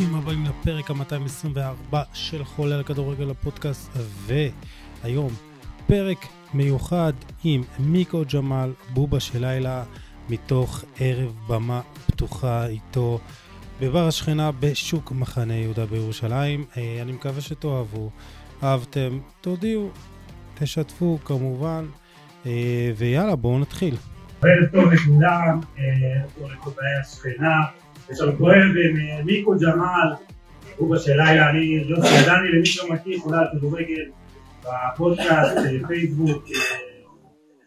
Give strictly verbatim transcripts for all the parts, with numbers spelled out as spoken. ברוכים הבאים לפרק ה-מאתיים עשרים וארבע של חולה על כדורגל הפודקאסט, והיום פרק מיוחד עם מיקו ג'מאל, גובה של לילה, מתוך ערב במה פתוחה איתו בבר השכנה בשוק מחנה יהודה בירושלים. אני מקווה שתאהבו, אהבתם, תודיעו, תשתפו כמובן, ויאללה בואו נתחיל. ערב טוב לכולם, ערב טוב השכנה. יש לנו כואב עם מיקו ג'מאל, גובה של לילה, אני יוסי מזרחי, למי שלא מכיר, חולה על כדורגל, בפודקאסט, פייסבוק.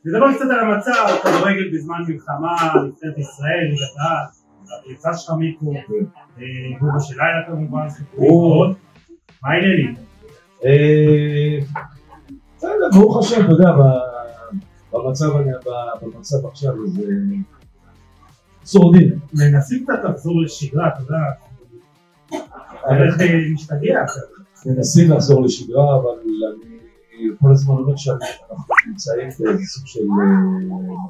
נדבר קצת על המצב, כדורגל בזמן מלחמה, נבחרת ישראל, ליגת העל, הפריצה שלך מיקו, גובה של לילה כמובן, סיפורים. מה העניינים? בסדר, ברוך השם, אתה יודע, במצב עכשיו זה... שורדים. מנסים קצת לחזור לשגרה, אתה יודע, אני משתגע עכשיו. מנסים לחזור לשגרה, אבל אני כל הזמן אומר שאנחנו נמצאים בסוג של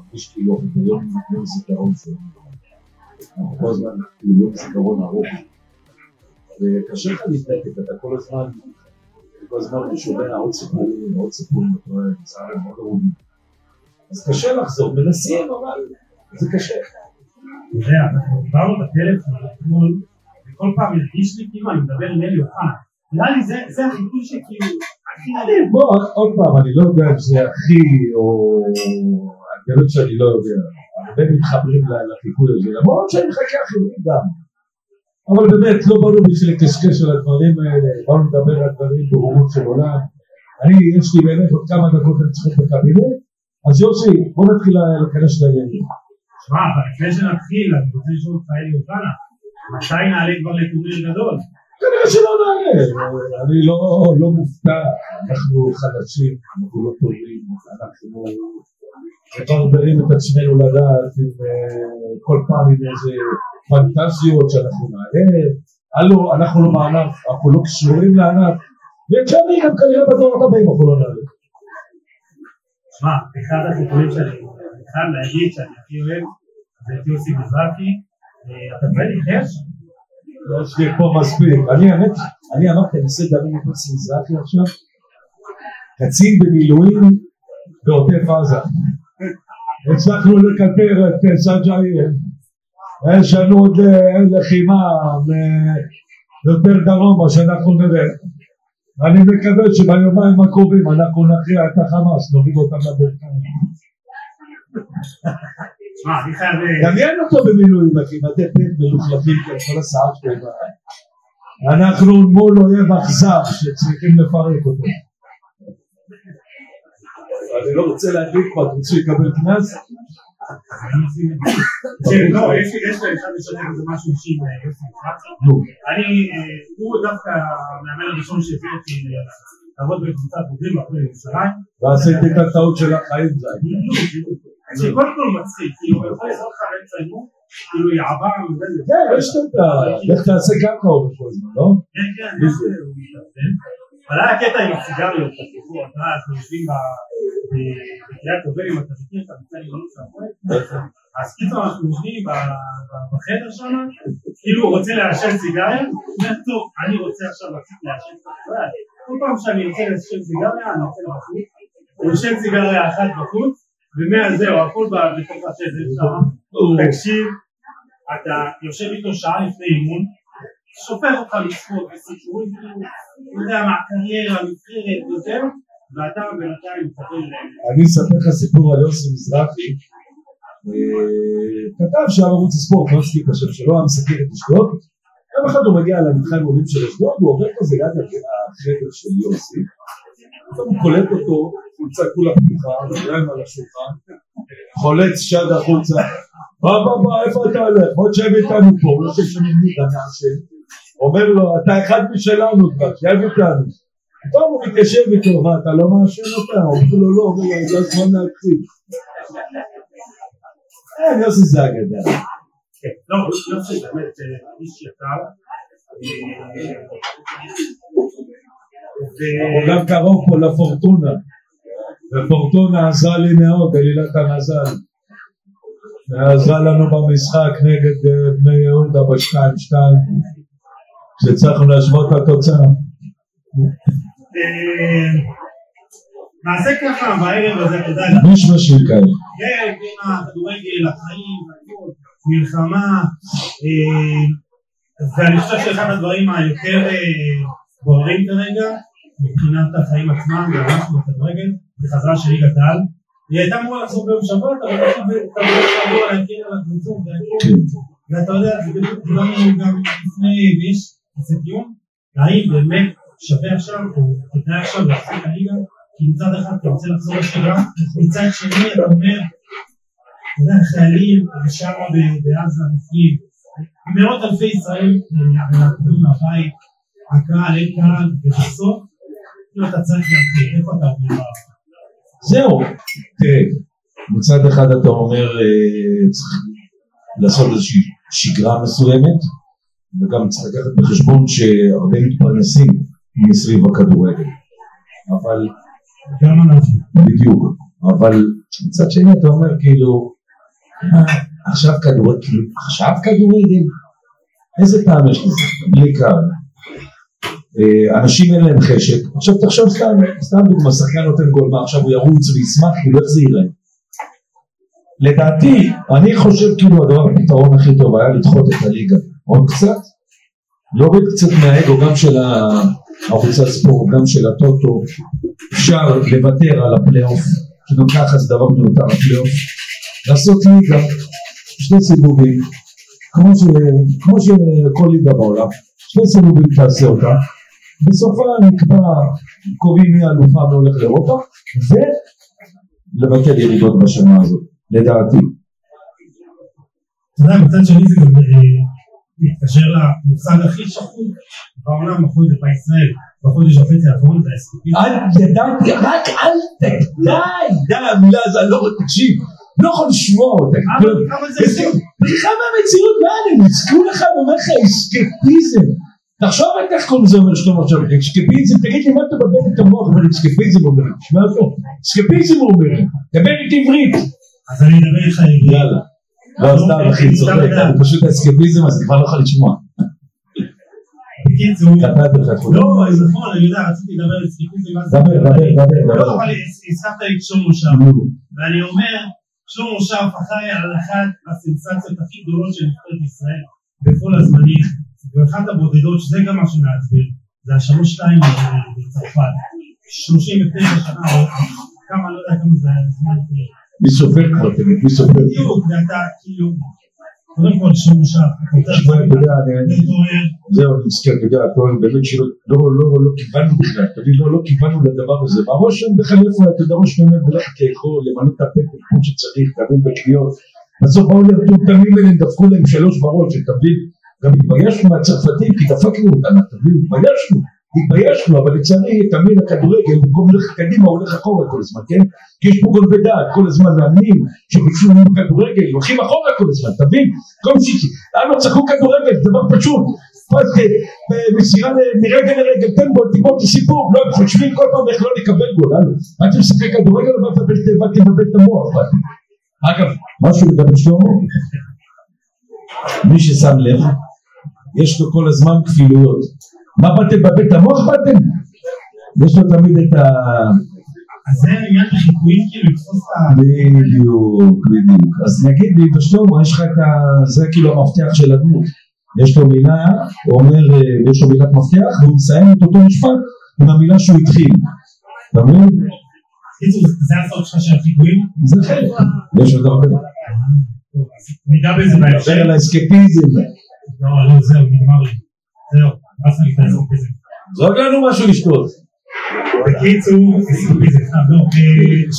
מרגיש כאילו, ביום זיכרון שלנו. אנחנו כל הזמן ביום זיכרון ארוך. וקשה לך להתנתק, אתה כל הזמן, כל הזמן משומע עוד סיפורים, עוד סיפורים, אז קשה לחזור, מנסים, אבל זה קשה. אתה יודע, אנחנו דיברנו בטלפון, וכל פעם הרגיש לי כאילו אני מדבר עם אלי אוחנה. נראה לי זה החיתוי שכאילו, הכי נדב. בוא, עוד פעם, אני לא יודע אם זה הכי, או... הגלות שאני לא יודע. הרבה מתחברים לחיתוי הזה, למרות שאני מחכה אחרים גם. אבל באמת, לא באנו בשביל קשקש של הדברים האלה, באנו לדבר על הדברים ברורות של עולם. אני, יש לי באמת עוד כמה דקות אני צריך בקבינט, אז יוסי, בוא נתחיל להיכנס לעניינים. מה, אבל לפני שנתחיל, אני רוצה לשאול אותך אלי אוחנה, מתי נעלה כבר לטורניר גדול? כנראה שלא נעלה, אני לא מופתע, אנחנו חדשים, אנחנו לא טובים, אנחנו מברברים את עצמנו לדעת עם כל פעם עם איזה פנטזיות שאנחנו נעלה, אנחנו לא מענף, אנחנו לא קשורים לענף, וכשאני גם כנראה בדורות הבאים אנחנו לא נעלה. מה, אחד הסיפורים שאני חייב להגיד שאני הכי אוהב, זה את יוסי מזרחי, אתה כבר ניחש? לא, יש לי פה מספיק, אני אמת, אני אמרתי, אני עושה דברים את יוסי מזרחי עכשיו, קצין במילואים בעוטף עזה. הצלחנו לקטר את סג'איר, יש לנו עוד לחימה יותר דרומה שאנחנו נראה. אני מקווה שביומיים הקרובים אנחנו נכריע את החמאס, נוביל אותם לברכיים. דמיין אותו במילואים, כי מדי פת מלוכלכים כל הסעד שלהם. אנחנו מול אויב אכזר שצריכים לפרק אותו. אני לא רוצה להדליק פה, אתה רוצה לקבל קנס? לא, יש לי לשתף איזה משהו אישי. אני, הוא דווקא המאמן הראשון שהביא אותי לעבוד בקבוצת בוגרים אחרי ירושלים. ועשיתי את הטעות של החיים זה. שקודם כל מצחיק, כאילו הוא יכול לעשות לך אמצע אימון, כאילו יעבר מבזה. כן, יש תודה, איך תעשה גם כאור בכל זמן, לא? כן, כן, יש זה, הוא מתאבן. אבל היה הקטע עם הסיגריות, כאילו, אתה, אנחנו יושבים בקריאת עובר עם התפקים, אתה מצא לימונות שהפועל, אז קיצור אנחנו יושבים בחדר שם, כאילו הוא רוצה להשן סיגריה, אומר טוב, אני רוצה עכשיו להשן סיגריה, כל פעם שאני רוצה להשן סיגריה, אני רוצה להחליט, הוא יושן סיגריה אחת בחוץ, ומאז זהו, הכל בתוך השזר שם, תקשיב, אתה יושב איתו שעה לפני אימון, שופך אותך לצפות, וסיפורים, לא יודע מה, קריירה, מבחירת, יותר, ואתה בינתיים מתחיל להם. אני אספר לך סיפור על יוסי מזרחי, כתב שערוץ הספורט, לא עסקי קשב שלו, המסכיר את אשדוד, יום אחד הוא מגיע למתחם עולים של אשדוד, הוא עובר כזה ליד החדר של יוסי, הוא קולט אותו, הוא צעקו לפתיחה, רגליים על השולחן, חולץ שד החוצה, בא בא בא, איפה אתה הולך? עוד שב איתנו פה, הוא לא ששמים נדענה של, אומר לו, אתה אחד משלנו כבר, שב איתנו. פעם הוא מתיישב איתו, אתה לא מאשר אותה, הוא כאילו לא, הוא אומר, זה הזמן להקציב. אין, יוסי זה אגדה. כן, לא, יוסי באמת, איש יקר, הוא גם קרוב פה לפורטונה, ופורטונה עזרה לי מאוד, אלילת הנזל, ועזרה לנו במשחק נגד בני יהודה בשתיים שתיים, שצריך להשוות לתוצאה. נעשה ככה בערב הזה, תודה לך. בשבשים כאלה. דרך בין הכדורגל, החיים, מלחמה, ואני חושב שאחד הדברים היותר בוערים כרגע, מבחינת החיים עצמם, ואנחנו בכדורגל, בחזרה של ליגת העל. היא הייתה אמורה לחזור ביום שבת, אבל אתה חושב שבוע להכיר על הקבוצות, ואתה יודע, זה בדיוק כולנו גם לפני ויש קצת יום, האם באמת שווה עכשיו, או כדאי עכשיו להחזיר את הליגה, כי מצד אחד אתה רוצה לחזור לשגרה, מצד שני אתה אומר, אתה יודע, חיילים, שם בעזה, נפגעים, מאות אלפי ישראל, מהקבוצות מהבית, הקהל, אין קהל, ובסוף, כאילו אתה צריך להחזיר, איפה אתה עובר? זהו, תראה, מצד אחד אתה אומר, צריך לעשות איזושהי שגרה מסוימת, וגם צריך לקחת בחשבון שהרבה מתפרנסים מסביב הכדורגל, אבל גם אנחנו, בדיוק, אבל מצד שני אתה אומר כאילו, עכשיו כדורגל, עכשיו כדורגל, איזה טעם יש לזה, בלי קהל, אנשים אין להם חשק, עכשיו תחשוב סתם, סתם דוגמא, שחקן נותן גול, מה עכשיו הוא ירוץ וישמח, כאילו איך זה יראה? לדעתי, אני חושב כאילו הדבר הפתרון הכי טוב היה לדחות את הליגה, עוד קצת, לא רק קצת מהאגו, גם של הערוץ הספורט, גם של הטוטו, אפשר לוותר על הפלייאוף, שגם ככה זה דבר מיותר הפלייאוף, לעשות ליגה, שני סיבובים, כמו, ש... כמו שכל ליגה בעולם, שני סיבובים תעשה אותה, בסופה נקבע, קובעים מי האלופה והולך לאירופה, ולבטל ירידות בשנה הזאת, לדעתי. אתה יודע, מצד שני זה גם מתקשר למושג הכי שחור בעולם בחודש, בישראל, בחודש החצי האחרון, זה הספקים. אל תדעתי, רק אל תדעי, די המילה הזו, אני לא יכול תקשיב, לא יכול לשמוע אותה. אבל זה ספק. בריחה מהמציאות, מה אני? נזכו לך ממך אסקפיזם. תחשוב על כך כל זה אומר שאתה אומר שם, אסקפיזם, תגיד לי מה אתה בבן את המוח, אבל אסקפיזם אומר, שמע פה, אסקפיזם אומר, דבר את עברית. אז אני אדבר לך עברית. יאללה. לא, סתם אחי, צוחק, הוא פשוט אסקפיזם, אז אני כבר לא יכול לשמוע. בקיצור. קטעת לך כולה. לא, זה נכון, אני יודע, רציתי לדבר על אסקפיזם. דבר, דבר, דבר, דבר. לא, אבל הסכת לקשור שם, ואני אומר, שלום ראשם פחי על אחת הסנסציות הכי גדולות של נבחרת ישראל בכל הזמנים, ואחת הבודדות, שזה גם מה שמעצבן, זה השלוש שתיים בצרפת, שלושים ותשע שנה, כמה, לא יודע כמה זה הזמן לפני. מי סופר כבר, תגיד, מי סופר? בדיוק, ואתה כאילו, קודם כל שלום ראשם. תשמע, אתה יודע, זהו, אני מזכיר, אתה יודע, אתה אומר, באמת שלא, לא, לא, לא קיבלנו בכלל, תגיד, לא, לא קיבלנו לדבר הזה, והראש שם בחלף, אתה יודע, ראש נאמן בלך כאיכול, למנות את הפקל, כמו שצריך, תבין בקניות, בסוף באו לרתום תמים אלה, דפקו להם שלוש בראש, שתבין, גם התביישנו מהצרפתים, כי דפקנו אותנו, תבין, התביישנו, התביישנו, אבל לצערי, תמיד הכדורגל, במקום הולך קדימה, הולך אחורה כל הזמן, כן? כי יש פה גולבי דעת, כל הזמן מאמנים, שביקשו לנו כדורגל, הולכים אחורה כל הזמן, תבין? כל שיקי, אנו צחקו כדורגל, דבר פשוט, מסירה מרגע לרגע, תן בו, תימות לסיפור, לא, הם חושבים כל פעם איך לא לקבל גול, אל תשחק כדורגל, אבל תבבל את המוח. אגב, משהו לגבי שלמה, מי ששם לב, יש לו כל הזמן כפילויות. מה באתם בבית המוח באתם? יש לו תמיד את ה... אז זה עניין לחיקויים כאילו לתפוס את ה... בדיוק, בדיוק. אז נגיד לי, בשלמה, יש לך את ה... זה כאילו המפתח של הדמות. יש לו מילה, הוא אומר, יש לו מילת מפתח, והוא מסיים את אותו משפט עם המילה שהוא התחיל. אתה מבין? זה הסוף שלך של החיגויים? זה חלק. יש עוד הרבה. ניגע בזה בעיה. נדבר על האסקפיזם. לא, לא, זהו, נגמר לי. זהו, רצה לי את האסקפיזם. זרוק לנו משהו לשתות. בקיצור, אסקפיזם. לא,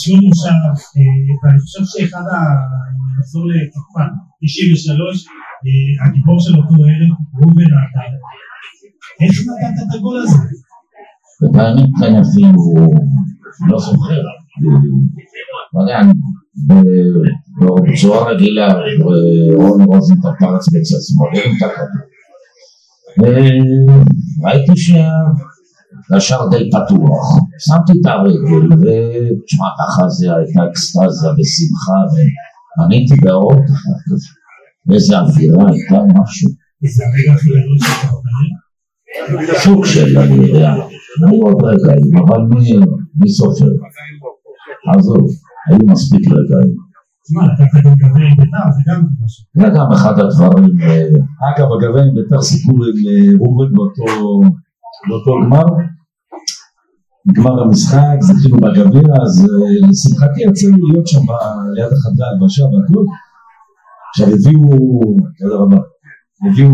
שום מושב, ואני חושב שאחד ה... נחזור לתקפן, תשעים ושלוש, הגיבור של אותו ערב, גובה נעתר. איך נתת את הגול הזה? בפעמים קטנפים הוא לא סוחר. מגן, בצורה רגילה, רון רוזן את הפרץ בצד שמאל, עם תקת. וראיתי שהשאר די פתוח. שמתי את הרגל, ושמע, ככה זה הייתה אקסטאזה ושמחה, ועניתי בהורות אחר כך. איזה אווירה הייתה משהו. איזה הרגע הכי גדול שאתה עובד? שוק של העירייה, אני עוד רגעים, אבל מי סופר? עזוב, היו מספיק רגעים. מה, אתה גבר עם ביתר, זה גם משהו. זה גם אחד הדברים. אגב, הגבר עם ביתר סיפור לרוברג באותו גמר. גמר המשחק, זכינו בגביע, אז לשמחתי יצא לי להיות שם ליד החדרה הלבשה והכל. עכשיו הביאו, תודה רבה, הביאו,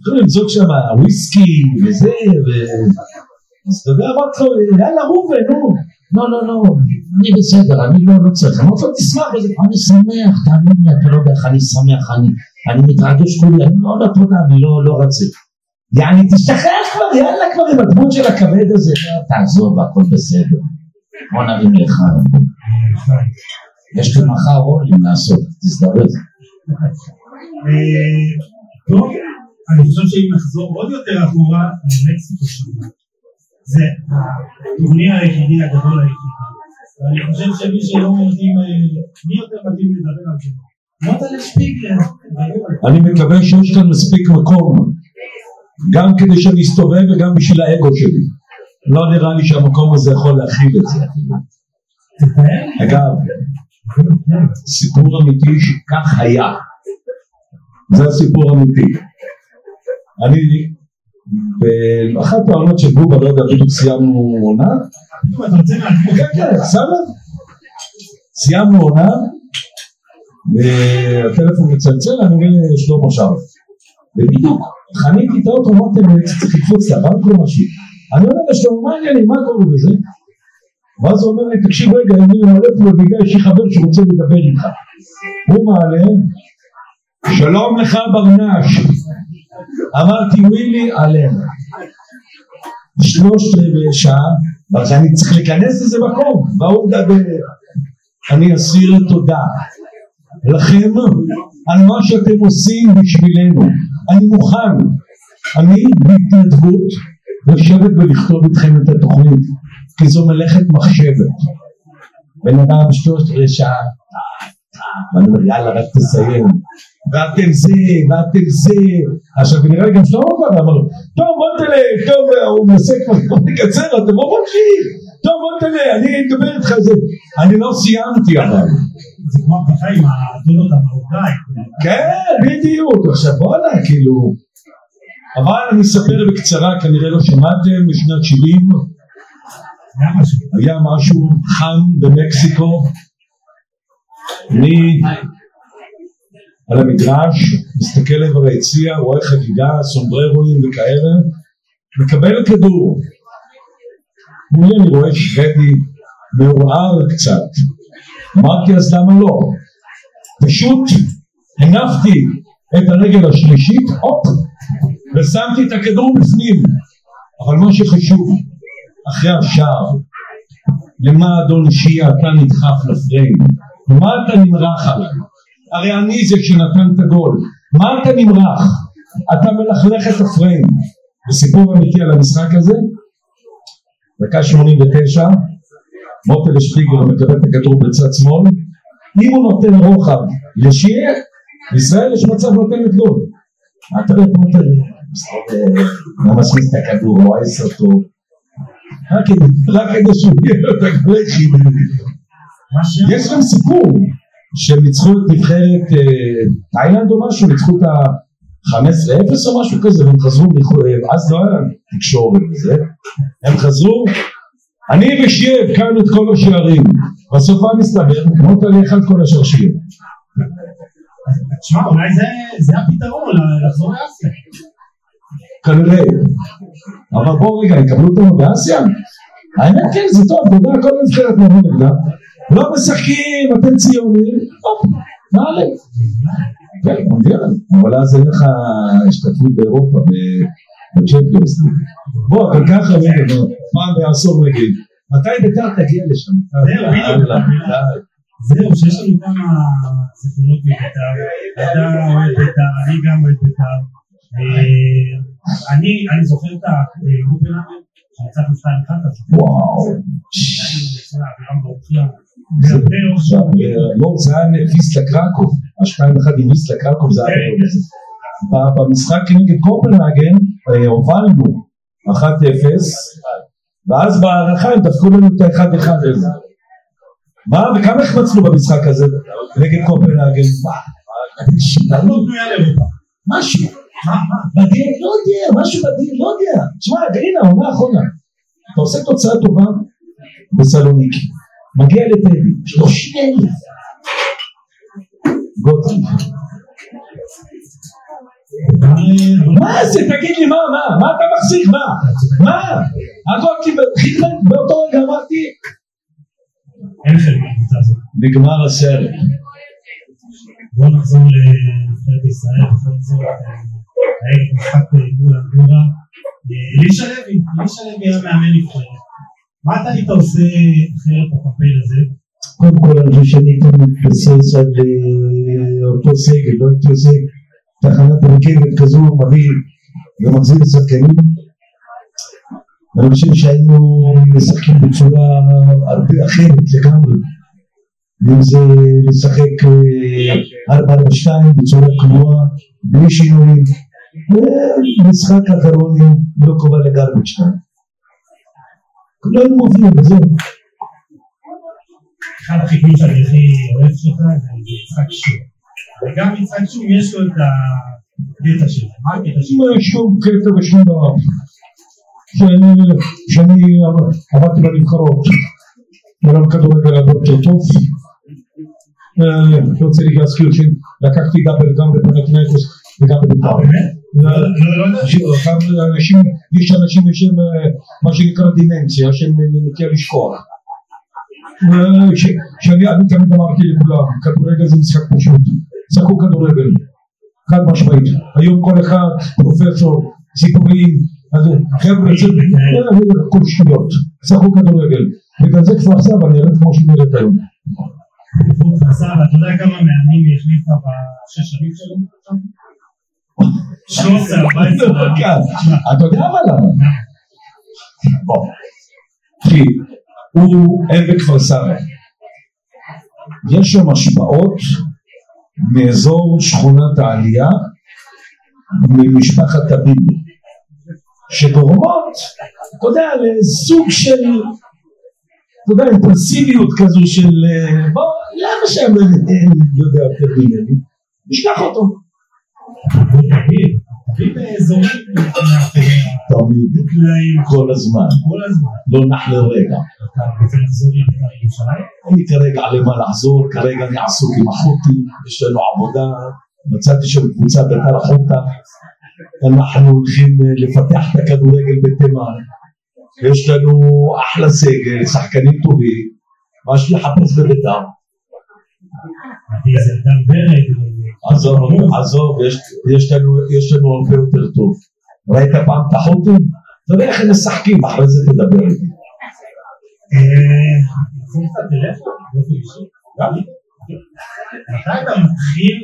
יכולים למצוא שם וויסקי וזה, אז אתה יודע, אמרת לו, יאללה רובן, לא, לא, לא, אני בסדר, אני לא צריך, אני רוצה תשמח, אני שמח, תאמין לי, אתה לא יודע איך אני שמח, אני מתרגש כולי, אני לא יודע, תודה, אני לא רצה. יעני, תשתחרר כבר, יאללה כבר עם הדמות של הכבד הזה, תעזוב, הכל בסדר, בוא נרים לך, יש לי מחר עולים לעשות, תזדרז. טוב, אני חושב שאם נחזור עוד יותר אחורה, למקסיקו שנה, זה הטורניר היחידי הגדול היחידי, ואני חושב שמי שלא מרדים, מי יותר מתאים לדבר על זה? מוטה לשפיגלר. אני מקווה שיש כאן מספיק מקום, גם כדי שאני אסתובב וגם בשביל האגו שלי. לא נראה לי שהמקום הזה יכול להכיל את זה. אגב, סיפור אמיתי שכך היה, זה הסיפור אמיתי. אני באחת העונות של גובה, לא יודע, בדיוק סיימנו עונה, סיימנו עונה והטלפון מצלצל, אני אומר שלום עכשיו, ובדיוק חניתי איתה אותו, אמרתם צריך לקפוץ לבנק או משהו, אני אומר לשלום, מה העניינים, מה קורה בזה? ואז הוא אומר לי, תקשיב רגע, אני מעלה פה בגלל אישי חבר שרוצה לדבר איתך. הוא מעלה, שלום לך ברנש. אמרתי, ווילי, עלינו. שלוש שעה, ואז אני צריך להיכנס לזה מקום, והוא מדבר. אני אסיר תודה לכם על מה שאתם עושים בשבילנו. אני מוכן, אני בהתנדבות, לשבת ולכתוב איתכם את התוכנית. כי זו מלאכת מחשבת. בן אדם שלושת רשעה, ואני אומר, יאללה, רק תסיים. ואתם זה, ואתם זה. עכשיו, נראה לי גם שלא עובד, אמר, טוב, בוא תלך, טוב, הוא מנסה כבר, בוא נקצר, אתם לא מולכים. טוב, בוא תלך, אני אדבר איתך את זה. אני לא סיימתי, אבל. זה כמו הפכה עם הדולות המרוקאי. כן, בדיוק. עכשיו, בוא לה, כאילו. אבל אני אספר בקצרה, כנראה לא שמעתם, בשנת שבעים, היה משהו חם במקסיקו, אני על המגרש, מסתכל לבר היציע, רואה חגיגה, סומבררואים וכאלה, מקבל כדור, מולי אני רואה שרדי מעורער קצת, אמרתי אז למה לא, פשוט הנפתי את הרגל השלישית, הופ, ושמתי את הכדור בפנים, אבל מה שחשוב, אחרי השער, למה אדון שיעה אתה נדחף לפריים? מה אתה נמרח עליי? הרי אני זה שנתן את הגול. מה אתה נמרח? אתה מלכלך את הפריים. בסיפור אמיתי על המשחק הזה, דקה שמונים ותשע, מוטל שפיגר מקבל את הכדור בצד שמאל, אם הוא נותן רוחב לשיעה, בישראל יש מצב נותנת גול. מה אתה רואה פה נותן? לא מספיק את הכדור, לא עשר טוב. רק כדי שהוא יהיה לו את הגלחי. יש להם סיפור שניצחו את נבחרת תאילנד או משהו, ניצחו את ה-חמש עשרה אפס או משהו כזה, והם חזרו, אז לא היה תקשורת וזה, הם חזרו, אני ושייב כאן את כל השערים, בסופה מסתבר, מות עלי אחד כל השרשיים. תשמע, אולי זה הפתרון, לחזור לאסיה. כנראה, אבל בואו רגע, יקבלו אותנו באסיה? האמת כן, זה טוב, תודה, כל מבחרת נבוא נגדה, לא משחקים, אתם ציונים, אופ, נעלה. כן, מונדיאל, אבל אז אין לך השתתפות באירופה, בצ'מפיונס ליג. בואו, כל כך רגע, פעם בעשור נגיד, מתי ביתר תגיע לשם? זהו, שיש לנו כמה זכרונות מביתר, ביתר אוהד ביתר, אני גם אוהד ביתר, אני אני זוכר את הגופנאמן שמצא חושטה עם חנטה וואו זה פרח שם לא, זה היה פיס לקרקוב השתיים אחד עם פיס לקרקוב זה היה במשחק נגד קופנהגן הובלנו אחת אפס, ואז בהערכה הם דפקו לנו את ה-אחד אחד. מה, וכמה החמצנו במשחק הזה נגד קופנהגן? שיתנות משהו, מדהים, לא יודע, משהו מדהים, לא יודע. תשמע, גרינה, עונה האחרונה, אתה עושה תוצאה טובה בסלוניקי, מגיע לטדי, שלושים אלף גוטל. מה זה? תגיד לי, מה, מה, מה אתה מחזיק, מה? מה? הגוטל חידמן, באותו רגע אמרתי, אין חלק, נגמר הסרט. בואו נחזור לנבחרת ישראל, בואו נחזור להעיר משחק מול אנדורה. ליישה לוי, ליישה לוי היה מאמן נבחרת. מה אתה היית עושה אחרת בקמפיין הזה? קודם כל, אני חושב שאני הייתי מתבסס על אותו סגל, לא הייתי עושה תחנת רכבת כזו, מביא ומחזיר שחקנים. אני חושב שהיינו משחקים בצורה הרבה אחרת לגמרי. אם זה לשחק ארבע ארבע שתיים בצורה קבועה, בלי שינויים, ומשחק אחרון לא קובע לגרבג' שתיים. כולנו מובילים את זה. אחד החיפוש שאני הכי אוהב שלך זה יצחק שום. וגם יצחק שום יש לו את הקטע שלו. מה הקטע שלו? יש לו קטע בשום דבר. שאני עבדתי בנבחרות. מרם כדורגל הבוקר טוב, לא צריך להזכיר שלקחתי דאבל גם בפנתנקוס וגם בביתר. יש אנשים בשם מה שנקרא דימנציה, שהם נטייה לשכוח. שאני תמיד אמרתי לכולם, כדורגל זה משחק פשוט, שחקו כדורגל, חד משמעית. היום כל אחד פרופסור, סיפורים, חבר'ה, כל שניות, שחקו כדורגל. בגלל זה כבר סבא נראית כמו שנראית היום. סבא, אתה יודע כמה מאמנים יחליף לך בשש שנים שלו? שלוש עשרה, ארבע עשרה. אתה יודע מה למה? בוא. כי הוא אין בכפר סבא. יש לו משפעות מאזור שכונת העלייה ממשפחת אביב. שגורמות, אתה יודע, לסוג של... אתה יודע, אימפרסיביות כזו של, בואו, למה שהם יודע יותר בידי? נשלח אותו. תמיד, תמיד באזורים. תמיד, כל הזמן. כל הזמן. לא נח לרגע. אתה רוצה לחזור לירושלים? אני כרגע למה לחזור, כרגע אני עסוק עם אחותי, יש לנו עבודה, מצאתי שם קבוצה ביתר החוטה, אנחנו הולכים לפתח את הכדורגל בתימן. יש לנו אחלה סגל, שחקנים טובים, מה שלחפש בביתם. עזוב, עזוב, יש לנו הרבה יותר טוב. ראית פעם את החוטים? אתה יודע איך הם משחקים, אחרי זה תדבר איתי. זה קצת טלפון? גם לי. מתי אתה מתחיל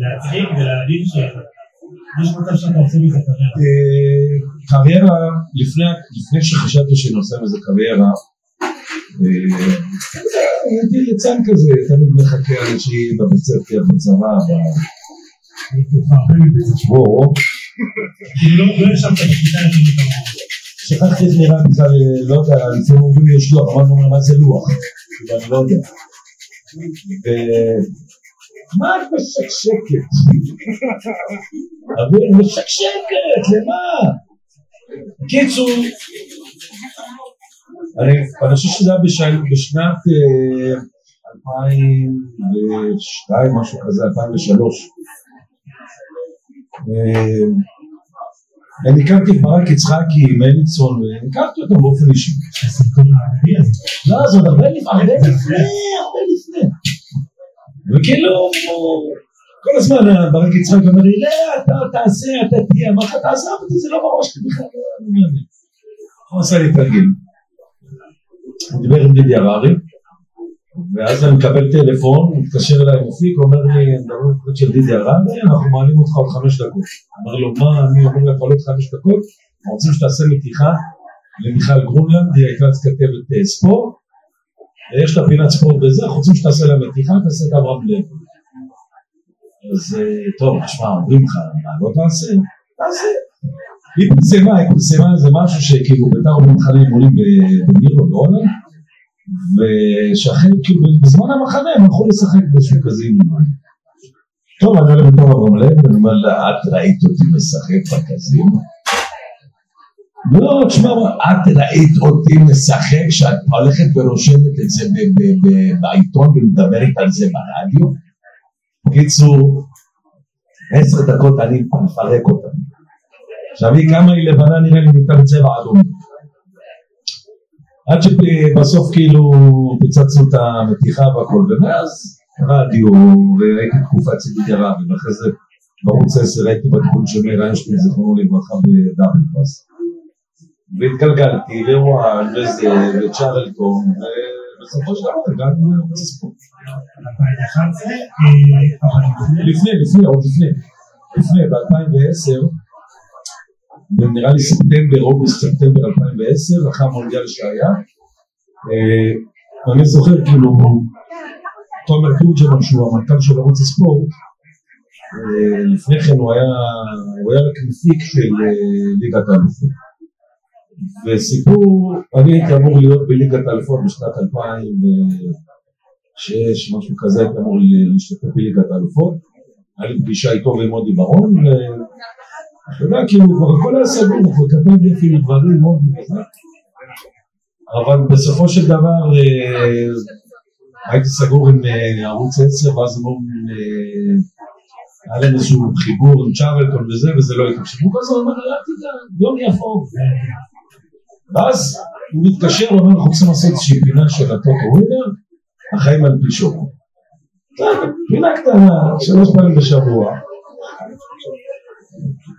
להתחיל ולהבין שאתה? יש מצב שאתה עושה מזה קריירה? קריירה, לפני שחשבתי שאני עושה מזה קריירה, הייתי ליצן כזה, תמיד מחכה אנשים בבית ספר, בצבא, בואו. אם לא, לא יש שם תקשיטה שאני כמובן. שכחתי את נראה בצד, לא יודע, לפעמים אומרים לי יש לוח, אבל אני אומר מה זה לוח, אני לא יודע. מה את משקשקת? אבל משקשקת, למה? קיצור, אני חושב שזה היה בשנת אלפיים ושתיים, משהו כזה, אלפיים ושלוש. אני הכרתי את ברק יצחקי, מליצון, ואני הכרתי אותו באופן אישי. לא, זה עוד הרבה לפני, הרבה לפני. וכאילו, כל הזמן ברק יצחק אומר לי, לא, אתה תעשה, אתה תהיה, מה אתה תעשה, אבל זה לא בראש, אתה בכלל לא מאמין. הוא עשה לי תרגיל. הוא דיבר עם דידיה רארי, ואז אני מקבל טלפון, הוא מתקשר אליי מופיק, הוא אומר לי, אני מדבר בקרות של דידיה רארי, אנחנו מעלים אותך עוד חמש דקות. הוא אומר לו, מה, אני אומר לך עוד חמש דקות, אנחנו רוצים שתעשה מתיחה למיכל גרונלנד, היא הייתה כתבת ספורט, יש לה פינת ספורט בזה, אנחנו רוצים שתעשה לה מתיחה, תעשה את אברהם בלי. אז טוב, נשמע, אומרים לך, מה לא תעשה? תעשה. היא פרסמה, היא פרסמה איזה משהו שכאילו בית"ר במחנה הם עולים במיר או בעולם, ושאחרי כאילו בזמן המחנה הם הלכו לשחק בשביל כזה עם מים. טוב, אני עולה בתור הרמלב, אני אומר לה, את ראית אותי משחק בכזים? לא, תשמע, את ראית אותי משחק שאת הולכת ורושמת את זה בעיתון ומדברת על זה ברדיו? בקיצור, עשר דקות אני מפרק אותה. עכשיו היא כמה היא לבנה נראה לי ניתן צבע אדום. עד שבסוף כאילו פיצצנו את המתיחה והכל, ומאז רדיו, והייתי תקופת צידיה רארי, ואחרי זה בערוץ עשר הייתי בתקול של רנשטיין, זכרונו לברכה בדאבלפס. והתגלגלתי לרוען וזה, וצ'ארלטון, ובסופו של דבר הגענו לספורט. לפני, לפני, עוד לפני, לפני, ב-אלפיים ועשר, נראה לי ספטמבר, אוגוסט, ספטמבר אלפיים ועשר, אחרי המונדיאל שהיה, אני זוכר כאילו, תומר קוזצ'ה, שהוא המנכ"ל של ערוץ הספורט, לפני כן הוא היה, הוא היה רק מפיק של ליגת האלופות. וסיפור, אני הייתי אמור להיות בליגת האלופות בשנת אלפיים ושש, משהו כזה, הייתי אמור להשתתף בליגת האלופות. היה לי פגישה איתו ועם מודי ברון, ואתה יודע, כאילו, כבר הכל היה סגור, הוא כתב לי אפילו דברים מאוד מזק. אבל בסופו של דבר, הייתי סגור עם ערוץ עשר, ואז אמרו, היה להם איזשהו חיבור עם צ'ארלטון וזה, וזה לא התאפשרו, ואז הוא אמר, ראיתי את זה, יום יפור. ואז הוא מתקשר, הוא אומר, אנחנו רוצים לעשות איזושהי פינה של הטוטו ווינר, החיים על פי שוקו. פינה קטנה, שלוש פעמים בשבוע.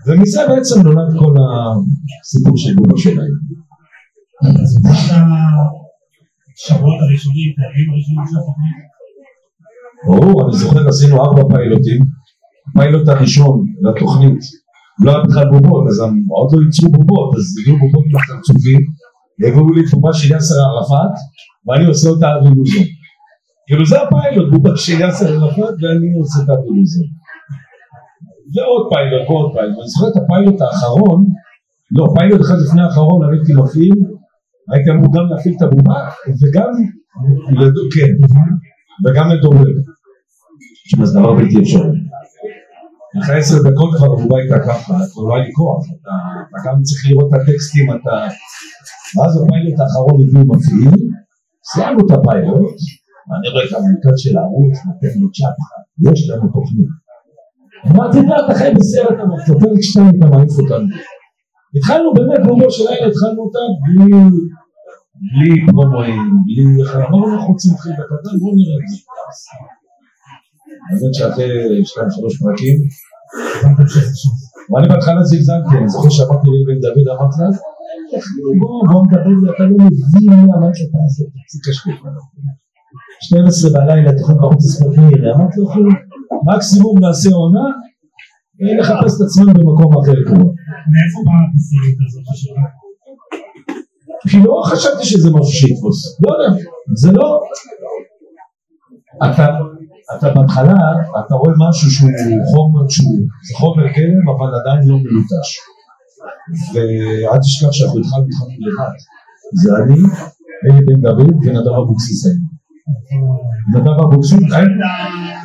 ומזה בעצם נולד כל הסיפור של גובה של לילה. אז אתה... שבועות הראשונים, תאבים הראשונים של התוכנית? ברור, אני זוכר, עשינו ארבע פיילוטים. הפיילוט הראשון לתוכנית, לא היה בכלל בובות, אז הם עוד לא ייצרו בובות, אז הגיעו בובות בכלל צופים, הביאו לי תבובה של יסר ערפאת, ואני עושה אותה אבילוזון. כאילו זה הפיילוט, בובה של יסר ערפאת, ואני עושה אותה אבילוזון. ועוד פיילוט, ועוד פיילוט. אני זוכר את הפיילוט האחרון, לא, פיילוט אחד לפני האחרון, הייתי מפעיל, הייתי אמור גם להפעיל את הבובה, וגם לדוקן, וגם לדורר. אז דבר בלתי אפשרי. אחרי עשר דקות כבר הבובה הייתה ככה, אתה לא היה לי כוח, אתה גם צריך לראות את הטקסטים, אתה... ואז הפיילוט האחרון הביאו מפעיל, סיימנו את הפיילוט, אני רואה את המנכ"ל של הערוץ, נתן לו צ'אפ, יש לנו תוכנית. אמרתי, אתה חי בסרט, אבל תפרק שתיים, אתה מעיף אותנו. התחלנו באמת, גובה של לילה, התחלנו אותה בלי פרומואים, בלי בכלל, אמרנו אנחנו רוצים להתחיל בקטן, בואו נראה את זה. האמת שאחרי שתיים, שלוש פרקים, ואני בהתחלה זלזלתי, אני זוכר שאמרתי לי בן דוד, אמרתי לה, בואו נדבר, אתה לא מבין מה, מה שאתה עושה, תפסיק לשקוף. שתים עשרה בלילה, תוכל בערוץ הספורט מהירה, אמרתי לו, מקסימום נעשה עונה, ולחפש את עצמם במקום אחר כבר. מאיפה באה הפסימיות הזאת השאלה? כי לא חשבתי שזה משהו שיתפוס. לא יודע, זה לא... אתה בהתחלה, אתה רואה משהו שהוא חומר, זה חומר גלם, אבל עדיין לא מלוטש. ועד תשכח שאנחנו התחלנו התחלנו לבד. זה אני, אלי בן דוד ונדב אבוקסיסאים. נדב אבוקסיסאים?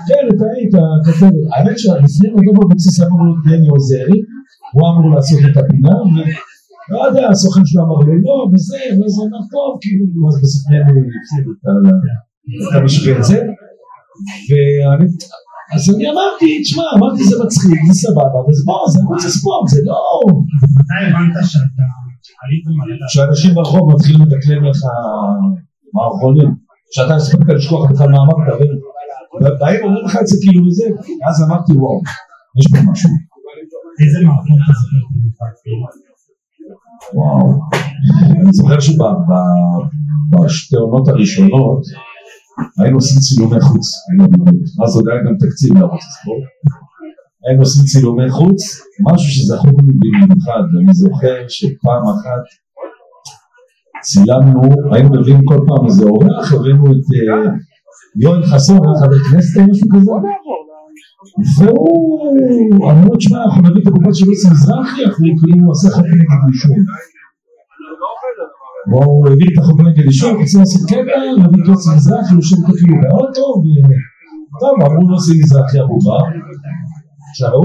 כן, אתה היית, כתב. האמת שלפני נדב אבוקסיסאים אמרו לו דני עוזרי, הוא אמור לעשות את הפינה, ולא יודע, הסוכן שלו אמר לו לא, וזה, וזה אומר טוב, כאילו, אז בסוכני אני אפסיד את המשפצת, אז אני אמרתי, תשמע, אמרתי זה מצחיק, זה סבבה, אבל בואו, זה ערוץ הספורט, זה לא... אתה הבנת שאתה... כשאנשים ברחוב מתחילים לדקלם לך מערכונים, שאתה הספקת לשכוח לך מה אמרת, ובאים אומרים לך את זה כאילו וזה, אז אמרתי וואו, יש פה משהו. איזה מערכות תזכיר את זה? וואו, אני זוכר שבשתי עונות הראשונות היינו עושים צילומי חוץ, אז עוד היה גם תקציב לערוץ הספורט, היינו עושים צילומי חוץ, משהו שזכור לי במיוחד, אני זוכר שפעם אחת צילמנו, היינו מביאים כל פעם איזה אורח, הבאנו את יואל חסון, חבר כנסת, משהו כזה, זהו, אני לא תשמע, אנחנו נביא את הקופת של יוסי מזרחי, אחרי כאילו הוא עושה חופן נגד אישור. הוא הביא את החופן נגד אישור, רוצים לעשות קבר, נביא את יוסי מזרחי, הוא שם כאילו באוטו, וטוב, אמרו יוסי מזרחי ערובה. שראו,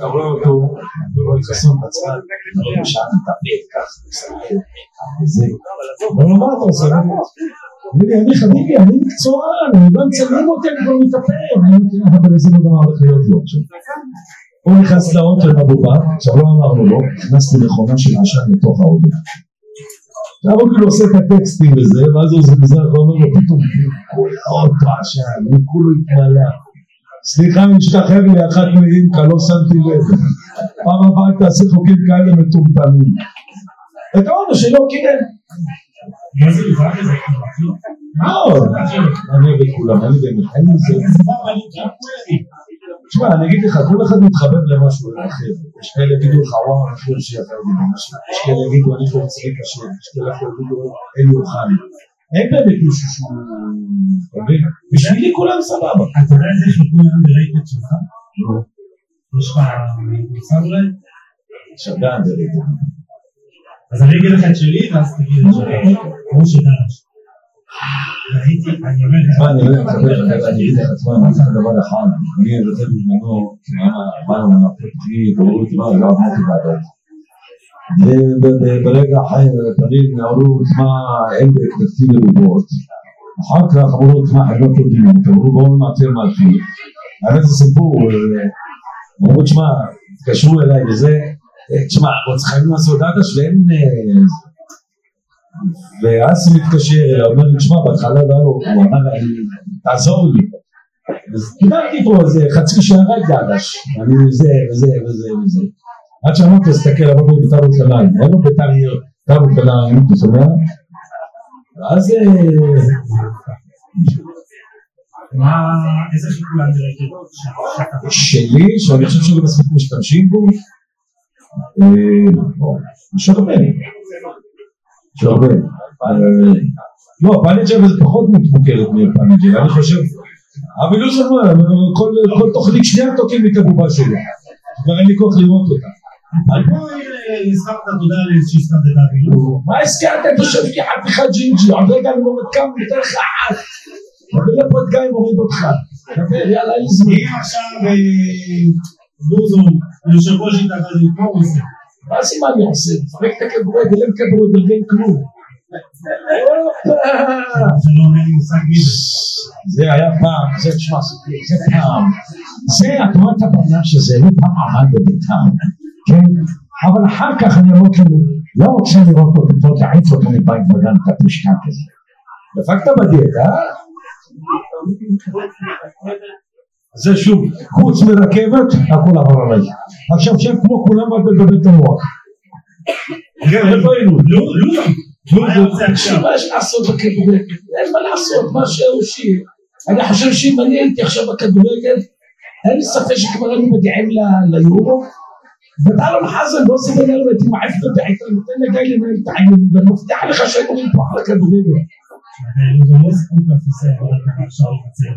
קרא אותו, ורואה חסון בצד, רואה שם, תמיד כך, וזהו. אני אומר, אתה עושה רבות. אני חביבי, אני מקצוען, אני לא מצלמים אותי, אני כבר מתאפר, אבל איזה לא דבר הולך להיות לו עכשיו. הוא נכנס לאוטו עם הבובה, עכשיו לא אמרנו לו, נכנסתי לחומה של השם לתוך האוטו. עכשיו הוא כאילו עושה את הטקסטים וזה, ואז הוא מזרח, הוא אומר לו, פתאום, כל האוטו השם, הוא כולו התמלא. סליחה, משתחרר לי אחת מהם, כלא שמתי לב. פעם הבאה תעשה חוקים כאלה מטומטמים. את האוטו שלא קיבל. מה זה לבד לזה? מה עוד? אני אוהב את כולם, אני באמת, אין לי זה. תשמע, אני אגיד לך, כל אחד מתחבב למשהו אחר. יש כאלה יגידו לך, וואו, אני חושב שיפה לי משהו. יש כאלה יגידו, אני חושב לי קשה. יש כאלה יגידו, אין לי אוכל. אין באמת מישהו שהוא... בשבילי כולם סבבה. אתה יודע איזה שתו יום דרייטד שלך? לא. יש לך מוצב אולי? שגע דרייטד. אז אני אגיד לך את שלי, ואז תגיד את שלי. כמו שדרש. ראיתי, אני אומר לך... מה, אני לא מקבל, אני ראיתי את עצמם, אני צריך לדבר אחד. אני רוצה לבנגור, מה הוא מפתחי, ואורו את מה, לא אמרתי בעדות. וברגע החיים והתרים נערו את מה, אין בקטפטיב לבואות. אחר כך אמרו את מה, חבר קודימות, אמרו בואו נעצר מעטי. אבל זה סיפור, אמרו את מה, התקשרו אליי וזה, תשמע, עוד חייבים לעשות דאגה שלהם, ואז הוא מתקשר, הוא אומר לי, תשמע, בהתחלה לא, הוא אמר לי, תעזור לי. אז קיבלתי פה איזה חצי שעה רק דאגה, אני וזה וזה וזה וזה. עד שאמרתי, תסתכל, אמרתי לי ביתר אופניים, אין לו ביתר אופניים, אתה שומע? ואז... מה, איזה חיקולן דרקטות? שלי, שאני חושב שגם מספיק משתמשים בו, שרבה שרבה לא, פאנג'ה זה פחות מתמוכרת מפאנג'ה, אני חושב אבל לא שרבה, כל תוכנית שני התוקים מתגובה שלה כבר אין לי כוח לראות אותה. על פה הזכרת תודה שהזכרת את אבי מה הזכרת? אתה חושב כי חד אחד ג'ינג'י עוד רגע אני לא מתקם יותר חד אבל לפה את גיא מוריד אותך יאללה איזו אם עכשיו בוזון יושב ראש התאגדים, מה הוא עושה? מה סימן אני עושה? פרק את הכדורגל, אין כדורגל, אין כלום. זה היה פעם, זה תשמע, זה פעם. זה, אתה רואה את הבנה שזה, לא פעם עמד בביתם, כן? אבל אחר כך אני אמרות לנו, לא רוצה לראות אותו, אתה רוצה להעיף אותו מבית וגם את הפשטן כזה. דפקת בדיוק, אה? זה שוב, חוץ מרכבת, הכל עבר עליי. עכשיו שם כמו כולם בגלל את המוח. כן, איפה היינו? לא, לא. מה אני רוצה עכשיו? מה יש לעשות בכדורגל? אין מה לעשות, מה שהוא שיהיה. אני חושב שאם אני הייתי עכשיו בכדורגל, אין לי ספק שכבר אני מגיעים ליורו, ודאלון חזן לא עושה בגלל אותי מעפת בעיקר, נותן לגי לנהל את העניין, ונופתח לך שאני מפוח לכדורגל. זה לא ספק לפוסה, אבל אתה עכשיו יוצא.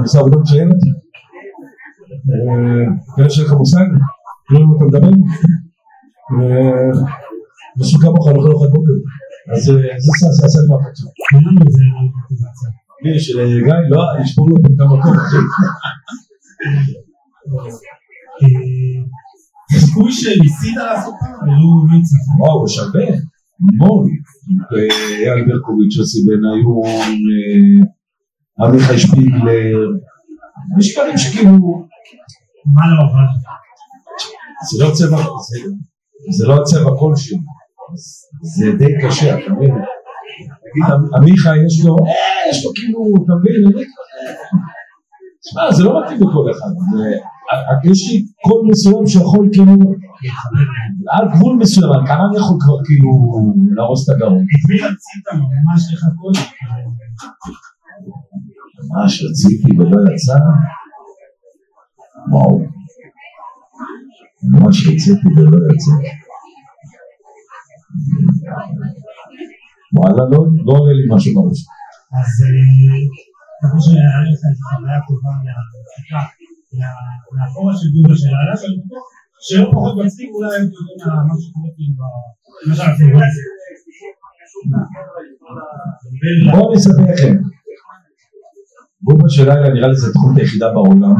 עושה עבודה מצוינת כאלה שלך מושג לא אם אתה מדבר ושוק כמוך אני יכול לחד בוקר אז זה סעסק מהפצוע יש גיא לא ישפור לו את המקום תסכוי שניסית לעשות ולא מיצה וואו שווה מורי יאל ברקוביץ' עושה בניון אביך שפיגלר, משפרים שכאילו... מה לא עובד? זה לא צבע, זה לא הצבע כלשהו, זה די קשה, אתה מבין? נגיד, אביך יש לו, אה, יש לו כאילו, אתה מבין, אני כבר... תשמע, זה לא מתאים לכל אחד, יש לי קול מסוים שיכול כאילו... על גבול מסוים, על כאן אני יכול כבר כאילו להרוס את הגרון. תביא לצית, ממש לך קול. מה שרציתי ולא יצא וואו מה שרציתי ולא יצא וואלה לא עולה לי משהו בראש אז כמו שהיה לי חייזה חוויה טובה מהפרקה, מהאחורה של גובה של לילה, שלא פחות מצליק אולי הם יודעים מה שקוראים במשל הפרקציה. בואו נספר לכם. גובה של לילה נראה לי זה תחום היחידה בעולם,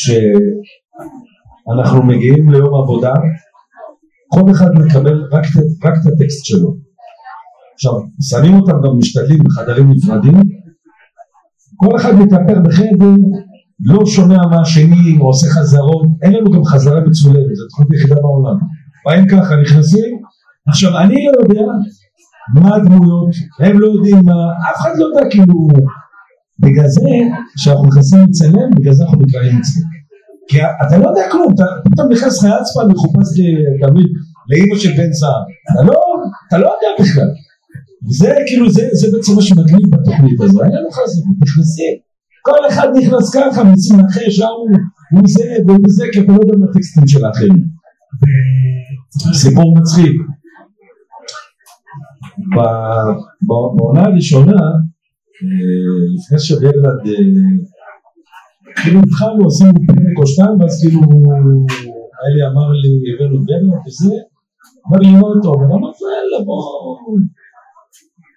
שאנחנו מגיעים ליום עבודה, כל אחד מקבל רק, רק את הטקסט שלו. עכשיו, שמים אותם גם משתדלים בחדרים נפרדים, כל אחד מתאפר בחדר, לא שומע מה השני, או עושה חזרות, אין לנו גם חזרה מצולבת, זו תחום יחידה בעולם. באים ככה, נכנסים, עכשיו אני לא יודע מה הדמויות, הם לא יודעים מה, אף אחד לא יודע כאילו, בגלל זה שאנחנו נכנסים לצלם, בגלל זה אנחנו נקראים לצלם. כי אתה לא יודע כלום, אתה פתאום נכנס לך עצפה מחופש תמיד לאימא של בן סער, אתה לא יודע בכלל. זה כאילו, זה בעצם מה שמגניב בתוכנית הזו, היה לך זה, נכנסים, כל אחד נכנס ככה, מציעים אחרי שערו, הוא זה והוא זה, כי אתה לא יודע מה הטקסטים של האחרים. סיפור מצחיק. בעונה הראשונה, לפני שרלד, כאילו התחלנו, עשינו פרק או שתיים, ואז כאילו, אלי אמר לי, הבאנו דרך וזה, אמר לי, לא טוב, אני אמרתי, אלא בואו,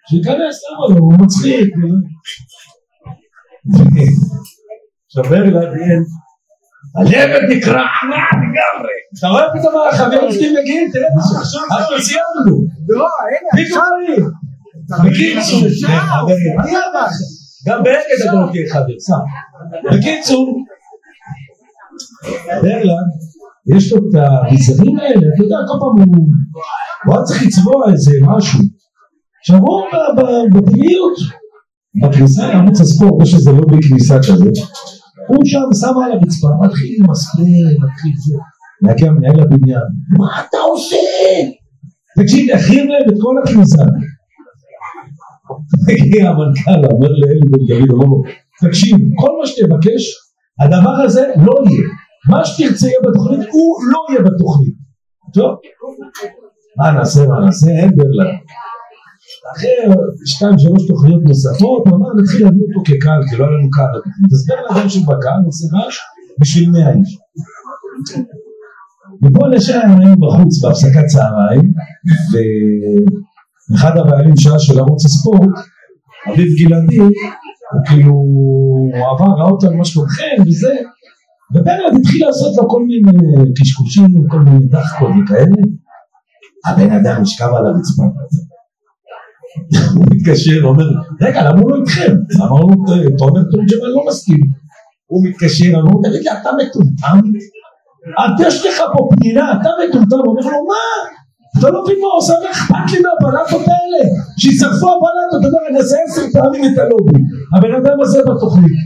שיכנס, למה לא, הוא מצחיק. עכשיו, אלי, הלבת נקרע, ענה לגמרי. אתה רואה פתאום החברים שלי מגיעים, תראה מה שעכשיו, אז סיימנו. לא, הנה, חברים. בקיצור, חברים, אני אמר, גם באגד אתה לוקח חבר, סם. בקיצור, ברלן, יש לו את הביזרים האלה, אתה יודע, כל פעם הוא, הוא היה צריך לצבוע איזה משהו. עכשיו הוא בפניות, בכניסה לערוץ הספורט, יש איזה לא בכניסה כזה, הוא שם שם על הרצפה, מתחיל מספר, מתחיל זה, להגיע מנהל הבניין, מה אתה עושה? תקשיב, להחרים להם את כל הכניסה. הגיע המנכ"ל, אמר לאלי בן דוד, אמר לו, תקשיב, כל מה שתבקש, הדבר הזה לא יהיה. מה שתרצה יהיה בתוכנית, הוא לא יהיה בתוכנית. טוב? מה נעשה, מה נעשה, אין ברלן. אחרי שתיים, שלוש תוכניות נוספות, הוא אמר, נתחיל להביא אותו כקהל, כי לא היה לנו קהל. תספר לאדם שבקהל עושה משהו בשביל מאה איש. ופה לשעה היינו בחוץ בהפסקת צהריים, ואחד הבעלים שעה של ערוץ הספורט, אביעד גלעדי, הוא כאילו עבר, ראה אותה על מה שלומכם וזה, וברלן התחיל לעשות לו כל מיני קשקושים, כל מיני דחקות וכאלה. הבן אדם משכב על הרצפה. הוא מתקשר, אומר, רגע, למה הוא לא איתכם? אמרנו, תומר קוזצ'ה לא מסכים. הוא מתקשר, אמרו, תגיד לי, אתה מטומטם? אתה יש לך פה פנינה, אתה מטומטם. הוא אומר לו, מה? אתה לא מבין מה עושה, מה אכפת לי מהבלטות האלה? שיסרפו הבלטות, אתה יודע, אני אעשה עשר פעמים את הלובי. הבן אדם הזה בתוכנית.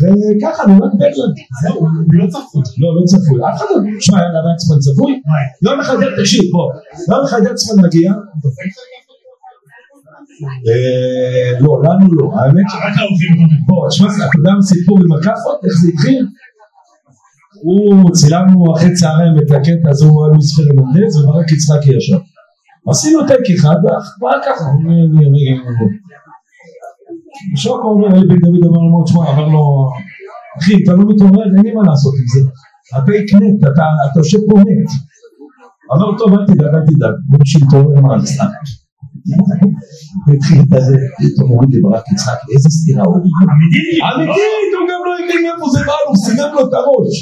וככה, אני רק בטלד. זהו, הוא לא צפוי. לא, לא צפוי. אף אחד לא שומע, למה עצמן צפוי? יום אחד יד, תקשיב, בוא. יום אחד יצמן מגיע, לא, לנו לא, האמת בוא, תשמע, אתה יודע סיפור עם הקפות, איך זה התחיל? הוא, צילמנו אחרי צהריים את הקטע, אז הוא היה מספר עם הנדס וברק יצחקי ישב, עשינו טייק אחד, מה ככה? שוק אומר, אלי בן דוד אמר לו, תשמע, אמר לו, אחי, אתה לא מתעורר, אין לי מה לעשות עם זה, הפייק נט, אתה יושב פה נט, אמר, טוב, אל תדאג, אל תדאג, הוא שלטורר מה לסתם התחיל את הזה, פתאום הוא דיבר רק יצחק, איזה סתירה הוא אמיתית, הוא גם לא הבין איפה זה בא, הוא סינם לו את הראש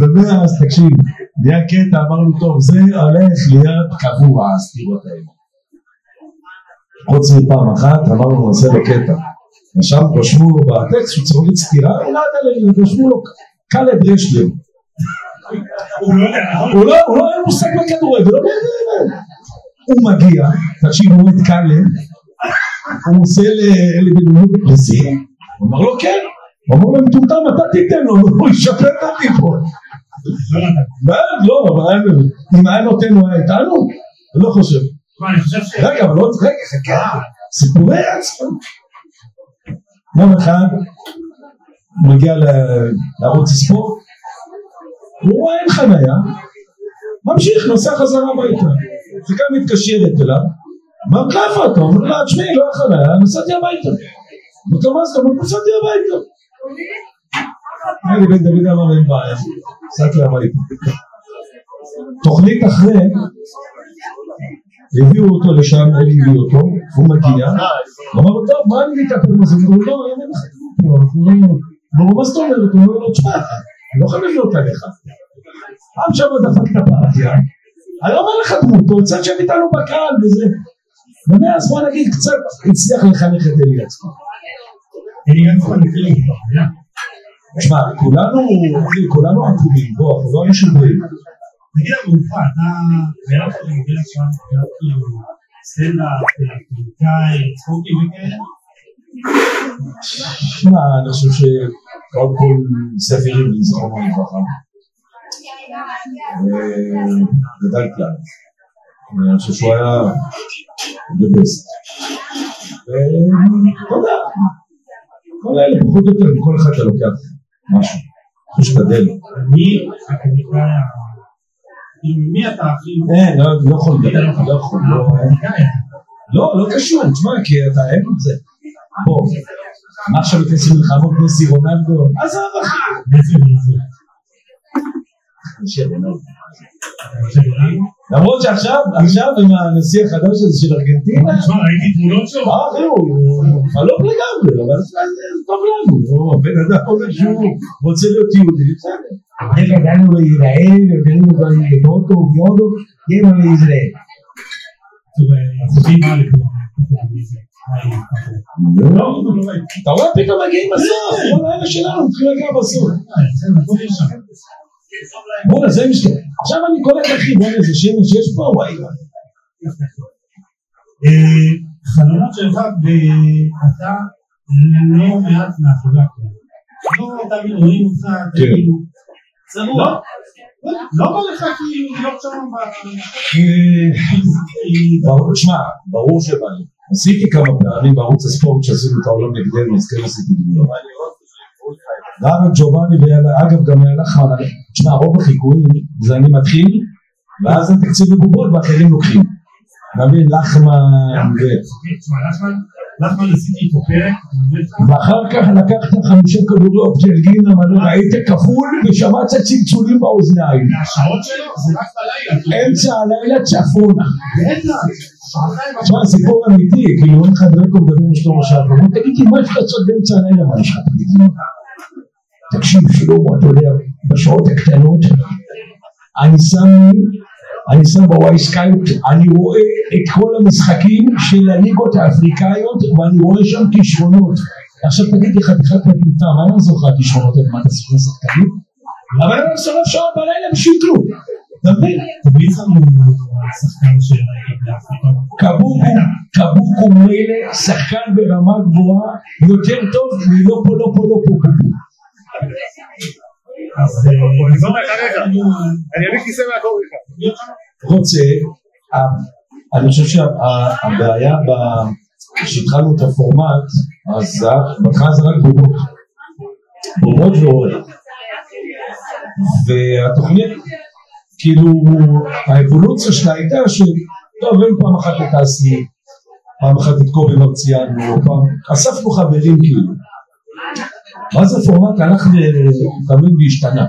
ומאז תקשיב, נהיה קטע, אמרנו טוב, זה הולך ליד קבוע הסתירות האלה חוץ מפעם אחת, אמרנו נעשה בקטע ושם רשמו לו בטקסט שהוא צריך לסתירה, הוא לא עד עליהם, רשמו לו קל לדרש לב הוא לא יודע, הוא לא היה מושג בכדורגל, הוא לא יודע הוא מגיע, תקשיב, הוא את קלם, הוא עושה לבינונות לזה, הוא אמר לו כן, הוא אמר לו מטומטם, אתה תיתן לו, הוא ישפר את הטיפול. לא, אבל אם היה נותן הוא היה איתנו, אני לא חושב. רגע, אבל עוד רגע, חכה, סיפורי עצמם. יום אחד, הוא מגיע לערוץ הספורט, הוא רואה אין חניה, ממשיך, נוסע חזרה הביתה. זה גם מתקשרת אליו, אמרת לאפה אותו, אמרת לה, תשמעי, לא יכולה, נסעתי הביתה. אמרת לו, מה זאת אומרת, נסעתי הביתה. אמרתי, בן דוד אמר, אין בעיה, נסעתי הביתה. תוכנית אחרי, הביאו אותו לשם, הביאו אותו, הוא מגיע, אמר לו, טוב, מה אני מתעקר מזה? הוא לא, אין לך, אנחנו לא נראה. הוא אומר, מה זאת אומרת? הוא אומר לו, תשמע, אני לא חייב להיות עליך. עם שם עוד דפק את הפרטיה, אני לא אומר לך דמות, הוא יוצא שם איתנו בקהל וזה. ומאז בוא נגיד קצת, הצליח לחנך את אלי עצמו. אלי עצמו נקריא. תשמע, כולנו, כולנו עקובים, בוא, לא משוגעים. נגיד המופע, אתה, ואלה אתה מגיע שם, כאילו, סלע, פלטינקאי, צחוקי וכאלה? שמע, אני חושב שקודם כל סבירים לזכרון המפחה. גדל כלל. אני חושב שהוא היה גבסט. תודה. כל האלה, פחות או יותר, כל אחד אתה לוקח משהו. תשתדל. אני, הקדיקאי, מי אתה הכי? אין, לא יכול לדבר, לא יכול. לא, לא קשור, תשמע, כי אתה אין את זה. בוא, מה עכשיו תנסים לחמות נסי רונלדו? אז זה הבחי. נסי רונלדו. נסי רונלדו. למרות שעכשיו, עכשיו עם הנשיא החדש הזה של ארגנטינה. תשמע, ראיתי תמונות שלו. אה, חיו, הוא חלוק לגמרי, אבל זה טוב לנו. בן אדם עובד שהוא רוצה להיות יהודי. איך הגענו לישראל, הגענו לגדות ומודו, הגענו לישראל. תראי, מה לקרוא? אתה רואה פתאום מגיעים בסוף, כל האלה שלנו תחיל להגיע בסוף. בואו נעשה משקל, עכשיו אני קולט הכי בואו איזה שם שיש פה, וואי חלונות שלך, ואתה לא מעט מאחורי הכלל, לא תמיד רואים אותך, תגידו צרוע, לא בא לך כאילו, לא שם ברור, שמע, ברור שבא לי עשיתי כמה פעמים בערוץ הספורט שעשינו את העולם נגדנו, אז כן עשיתי גדולה. דארם ג'ובאני, אגב גם היה לך, תשמע, רוב החיקויים זה אני מתחיל, ואז התקציב מגובות ואחרים לוקחים. נבין, לחמן ו... תשמע, לחמן עשיתי איתו פרק, ואחר כך לקחת חמישה כדורות של גינה, מלא ראיתי כפול ושמעת צלצולים באוזניים. השעות שלו, זה רק בלילה. אמצע הלילה צפונה. בטח. תשמע, סיפור אמיתי, כאילו אין לך דרקו בדבר משתו משל, ואומר, תגידי, מה יש לעשות באמצע הלילה? מה יש לך? תקשיב, שלום, אתה יודע, בשעות הקטנות, אני שם, אני שם בוואי סקייפ, אני רואה את כל המשחקים של הליגות האפריקאיות, ואני רואה שם כישרונות. עכשיו תגידי, חתיכת מטומטם, אני לא זוכר כישרונות, את מה אתה סוכן שחקנים? אבל אני מסרב שעות בלילה בשביל כלום. תבין, תבין לנו שחקן של קבוקו, קבוקו מילה, שחקן ברמה גבוהה, יותר טוב מלא פה, לא פה, לא פה, קבוקו. אז אני זו מעט הרגע, אני אביא כיסא מהקור לך. רוצה, אני חושב שהבעיה כשהתחלנו את הפורמט, אז בהתחלה זה רק בובות, בובות ואורך. והתוכנית, כאילו האבולוציה שלה הייתה שטוב, אין פעם אחת את אסי, פעם אחת את קובי מרציאנו, אספנו חברים כאילו. ואז הפורמט הלך תמיד והשתנה,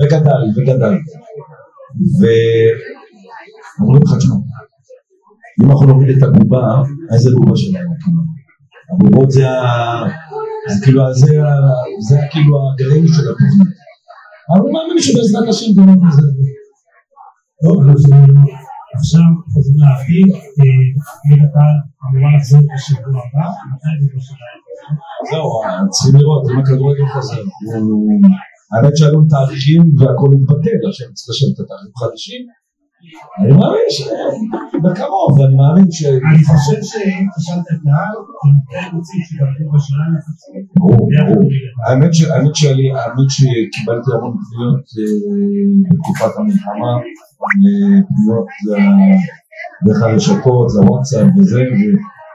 וגדל וגדל. ואומרים לך, תשמע, אם אנחנו נוריד את הבובה, איזה בובה שלהם? הבובות זה כאילו הגרעין של התוכנית. אבל הוא מאמין שבעזרת השם גם לא מזה. טוב, עכשיו חוזרים להעביר, ליגת העל אמורה לחזור בשבוע הבא, מתי זה בשבוע הבא? זהו, צריכים לראות, אם הכדורגל חוזר, האמת שהיום תאריכים והכל מתבטל, עכשיו צריך לשם את התאריכים חדשים, אני מאמין שבקרוב, אני מאמין ש... אני חושב שתשאלת את נהל, אני רוצים שתעבור בשלם יחסים. האמת שקיבלתי המון פניות בתקופת המלחמה, לפניות דרך הרשתות, לוואטסאפ וזה,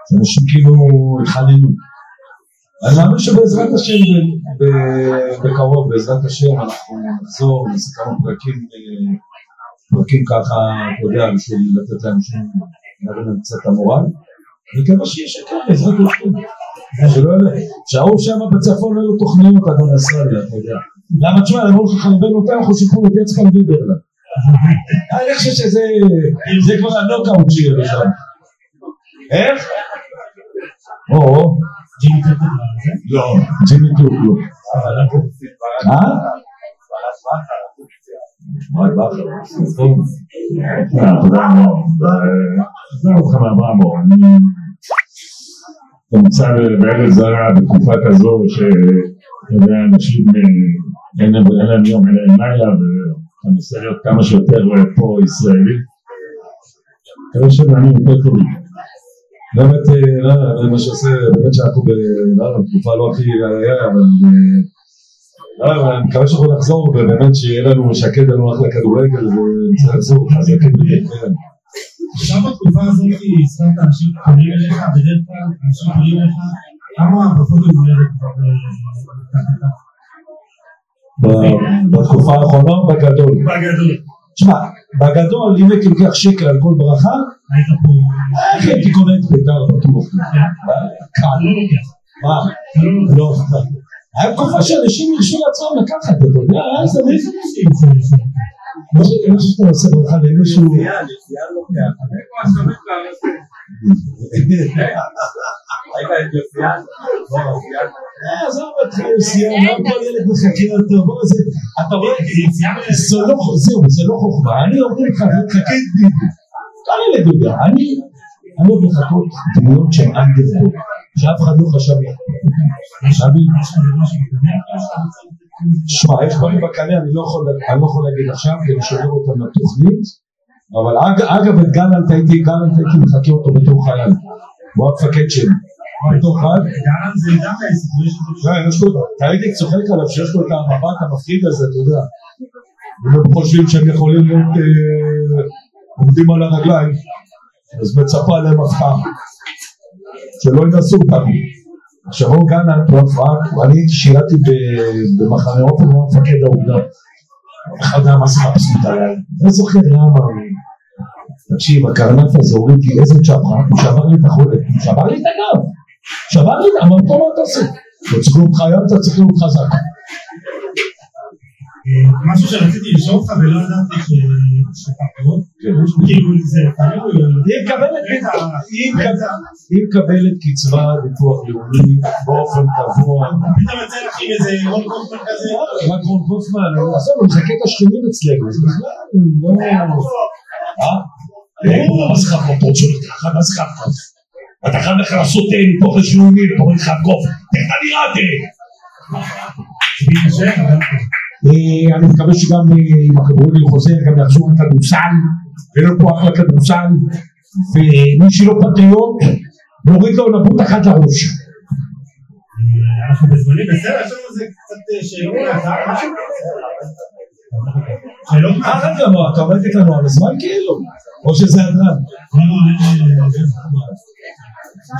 ואנשים כאילו התחננו. אני מאמין שבעזרת השם, בקרוב, בעזרת השם, אנחנו נחזור, נעשה כמה פרקים... פרקים ככה, אתה יודע, בשביל לתת להם שום נראה לנו קצת המורל, וכמה שיש כאן, בעזרת השם. שהאור שם בצפון לא היו תוכניות, אבל נעשה לי, אתה יודע. למה תשמע, אני אמרו לך חלבן אותם, אנחנו שיקחו את יצחק ביברלן. אני חושב שזה כבר הנוקאוט שיהיה בכלל. איך? או, ג'ימי טוב לא. ג'ימי טוב לא. אבל אנחנו עושים ברק. מה? ברק בכר. ברק בכר. טוב. תודה מאוד. תודה אותך מאברהם מאוד. אתה מוצא בארץ זרה בתקופה כזו שתראה אנשים אין להם יום, אין להם לילה, ואתה נוסע להיות כמה שיותר פה ישראלי. תראה שאני מפה טוב. באמת, מה שעושה, באמת שאנחנו בתקופה לא הכי היה, אבל אני מקווה שאנחנו נחזור, ובאמת שיהיה לנו משקד לנו אחלה כדורגל, ומצא לעזור, אז זה כדורגל. עכשיו בתקופה הזאת, סתם את האנשים חברים אליך, בדרך כלל, אנשים חברים אליך, כמה פחות מבולרת בקטנה? בתקופה האחרונה, בגדול. בגדול. תשמע, בגדול, אם הייתי לוקח שקל על כל ברכה, היית פה... איך הייתי קונה את ביתר בטוח? קל. מה? לא, קל. היה תקופה שאנשים ירשו לעצמם לקחת, אתה יודע, היה זה מי חדשים. אני חושב שאתה עושה ברכה למישהו... זה היה, זה היה לוקח. זה כמו השמת והרסת. הייתה את יוסיאל? לא, יוסיאל. אז אבא תחיל יוסיאל, לא כל ילד מחכה יותר, בוא זה... אתה רואה, זה לא חוכמה, אני אומר לך, חכה את דידי. כל ילד יודע, אני... אני אומר לך כל דמיות של אנגלדות, שאף אחד לא חשב יחד. אני... שמע, יש דברים בקנה, אני לא יכול להגיד עכשיו, כי אני שומר אותם לתוכנית, אבל אגב, את גלנט הייתי, גלנט הייתי מחכה אותו בתור חייל, הוא הפקד שלי, בתור חייל. גלנט זה גם ההסתורי שלו. לא, יש לו, תהייתי צוחק עליו שיש לו את המבט המפחיד הזה, אתה יודע. הם חושבים שהם יכולים להיות עומדים על הרגליים, אז מצפה להם הפעם, שלא ינסו אותם. עכשיו הוא גלנט, הוא הפעם, אני שירתי במחנה אופן, הוא המפקד העובדה. אחד המסכה פסוטה עליי, אני זוכר למה, תקשיב, הקרנף הזה הוריד לי איזה צ'פחה, הוא שבר לי את החולת, הוא שבר לי את הגב, שבר לי את הגב, אמרתו מה אתה עושה? תצחקו אותך היום, תצחקו אותך חזק. משהו שרציתי לשאול אותך ולא ידעתי שתפרות, כאילו זה, היא מקבלת קצבה ביטוח לאומי באופן קבוע. אתה מצא לך עם איזה רון קופמן כזה? רק רון קופמן, עזוב, הוא מחכה את השכנים אצלנו, זה בכלל, לא... אה? הוא המסחף בפורט שלו, אתה אחד מסחף כזה. אתה אחד לך לעשות ניתוח לשלומי, אתה אומר לך גוף, אתה נראה תראה. זה מתקשר, אבל... אני מקווה שגם עם הכדורגל חוזר, גם יחזור לכדורסל, ולא פה אחלה כדורסל, ומי שלא פטריוט, נוריד לו נבוט אחת לראש. אנחנו בזמנים בסדר, יש לנו איזה קצת שאלות, שאלות מאחד לנו, אתה עומדת לנו על הזמן כאילו, או שזה אדרן.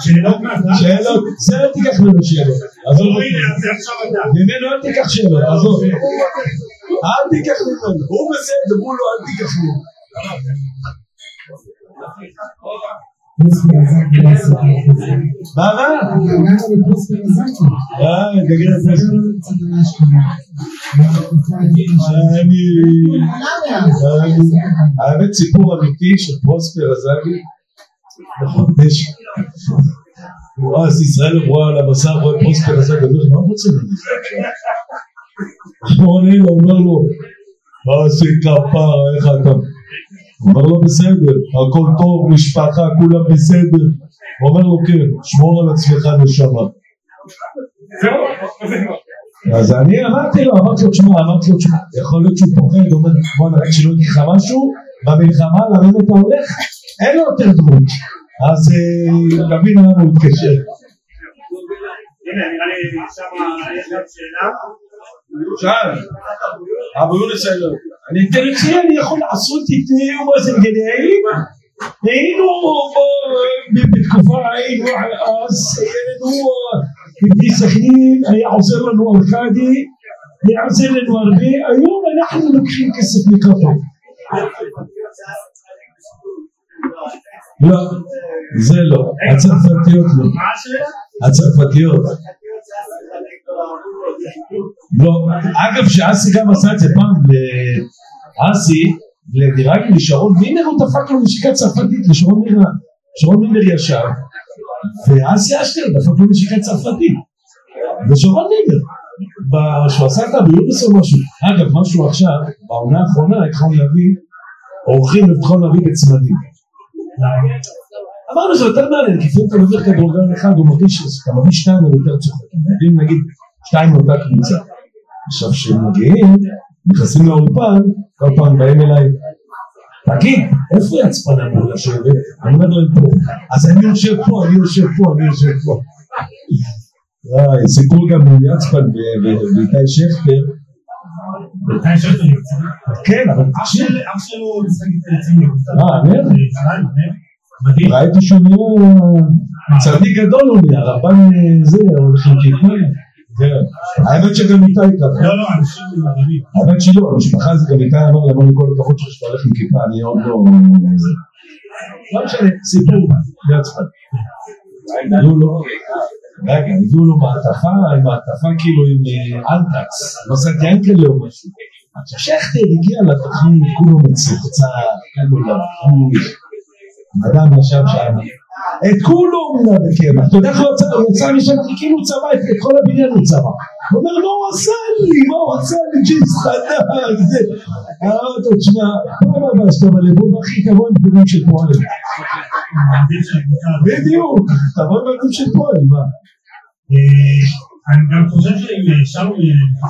שאלות מאחד. שאלות, זה לא תיקח לנו שאלות. עזוב, ממנו אל תיקח שאלות, עזוב, אל תיקח ממנו, הוא בסדר, דברו לו, אל תיקח ממנו. מה מה? אה, גגי רפס. אני... האמת סיפור אמיתי של פרוספר עזבי, נכון דשק. הוא אז ישראל רואה על המסע, רואה פרוספר עזבי, גדול, מה רוצה לזה? הוא עונה לו, אומר לו, מה עשית לפה, איך אתה? הוא אומר לו בסדר, הכל טוב, משפחה, כולם בסדר. הוא אומר לו כן, שמור על עצמך נשמה. אז אני אמרתי לו, אמרתי לו תשמע, אמרתי לו תשמע, יכול להיות שהוא פוחד, הוא אומר, בואנה, רק שלא ניקח משהו, במלחמה, לרדת אתה הולך, אין לו יותר דמות. אז תבין לנו להתקשר. הנה, נראה לי שם יש גם שאלה. שאל, אבל הוא נשאלה. אני אינטרנציה, אני יכול לעשות את מאזן גנאי, היינו בתקופה, היינו אז, היינו בבני סכנין, היה עוזר לנו ארכדי, היה עוזר לנו הרבה, היום אנחנו לוקחים כסף מכתוב. לא, זה לא, הצרפתיות לא. הצרפתיות. לא, אגב שאסי גם עשה את זה פעם, אסי, לדירג לשרון מימאר, הוא דפק לו נשיקה צרפתית לשרון מימאר. שרון מימאר ישר, ואסי אשטר דפק לו נשיקה צרפתית. ושרון מימאר, שהוא עשה את הביונס או משהו. אגב, משהו עכשיו, בעונה האחרונה, התחלנו להביא, אורחים התחלנו להביא בצמדים. אמרנו זה יותר מעניין, כי אם אתה מביא כדורגל אחד הוא מרגיש שאתה מביא שתיים או יותר צוחק, אם נגיד שתיים מאותה קבוצה, עכשיו שהם מגיעים, נכנסים לאולפן, כל פעם באים אליי, תגיד, איפה יצפן אמרו לשבת? אני אומר להם פה, אז אני יושב פה, אני יושב פה, אני יושב פה. סיפור גם יצפן ואיתי שכטר. איתי שכטר יוצא? כן, אבל אח שלו משחק יצאים יוצא. אה, נראה? נראה? ראיתי שהוא נראה צדיק גדול, הוא נראה רבן זה, הולכים כיפיים. האמת שגם איתה איתה. לא, לא, אנשים מדהימים. האמת שלא, המשפחה זה גם איתה, אמר למה לכל הכחות שלך שאתה הולך עם כיפה, אני עוד לא... לא משנה, סיפור, יצפן. הביאו לו, רגע, הביאו לו מעטפה, מעטפה כאילו עם אלטקס, נוסעת ינקלה או משהו. עכשיו שכתר הגיע לתכנון, כולו מצוחצה, כולו לבחוש, אדם נשב שם, את כולו מילה בקבע, אתה יודע איך הוא יצא משם, כאילו הוא צבא, את כל הבניין הוא צבא. הוא אומר, לא הוא עשה לי, מה הוא עשה לי, ג'יס חדק, זה. הראות עוד שנה, פעם הבא שאתה בלבום הכי תבוא עם בנים של פועל. בדיוק, תבוא עם בנים של פועל, מה? אני גם חושב שאם שם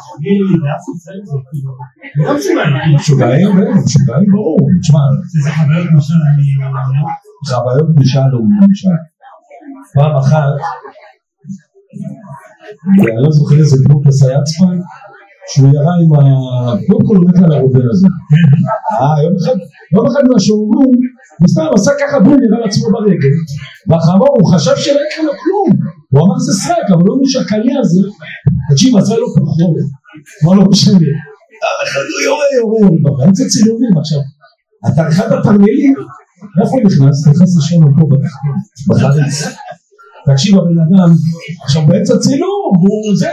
חוגי לאף יצאים זה כאילו גם שוגעים שוגעים, שוגעים ברור זה חוויות משל חוויות משל פעם אחת אני לא זוכר איזה גבורת הסייצפן שהוא יראה עם הפרוקולומטר לרובר הזה יום אחד מהשאורו הוא סתם עשה ככה בום נראה לעצמו ברגל והחמור הוא חשב שלא יקרה לו כלום הוא אמר זה סרק אבל לא משקלי הזה תקשיב עזרה לו פרחולת מה לא משנה אחד הוא יורה יורה יורה אני צריך צילומים עכשיו אתה אחד הפרנלים איפה הוא נכנס? נכנס לשם פה בחרץ תקשיב הבן אדם עכשיו באמצע צילום הוא זה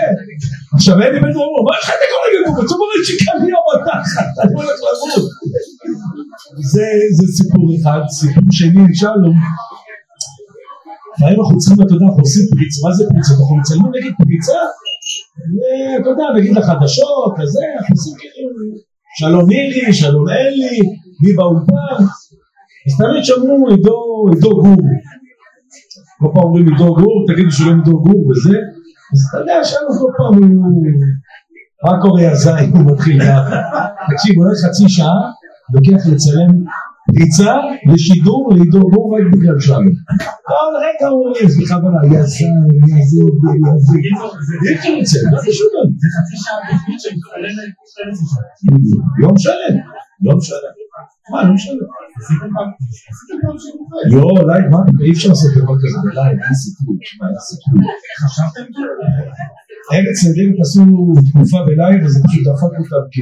עכשיו אין לי בן אדם מה אחד תקורא לגבור בצורה לשקלי או מתחת אני הולך לגבור זה סיפור אחד סיפור שני שלום ואם אנחנו צריכים, אתה יודע, אנחנו עושים פריצה, מה זה פריצה? אנחנו מצלמים נגיד פריצה, ואתה יודע, נגיד לחדשות, כזה, אנחנו עושים כאילו, שלום אירי, שלום אלי, מי באולפן, אז תמיד שמרו עידו גור, כל פעם אומרים עידו גור, תגידו שלום עידו גור וזה, אז אתה יודע, שלום כל פעם הוא, מה קורה הזין, הוא מתחיל ככה, תקשיב, אולי חצי שעה, לוקח לצלם, ריצה ושידור להידורגו רק בגלל שם כל רגע הוא אומר סליחה בלה יזן יזן יזן איך הוא יצא? מה זה שודן? זה חצי שעה תפקיד שמתחלן יום שלם יום שלם מה לא משלם? לא אולי מה? אי אפשר לעשות דבר כזה אולי אין סיכוי חשבתם? ארץ נדירת עשו תקופה בלייב וזה פשוט דפק אותם כי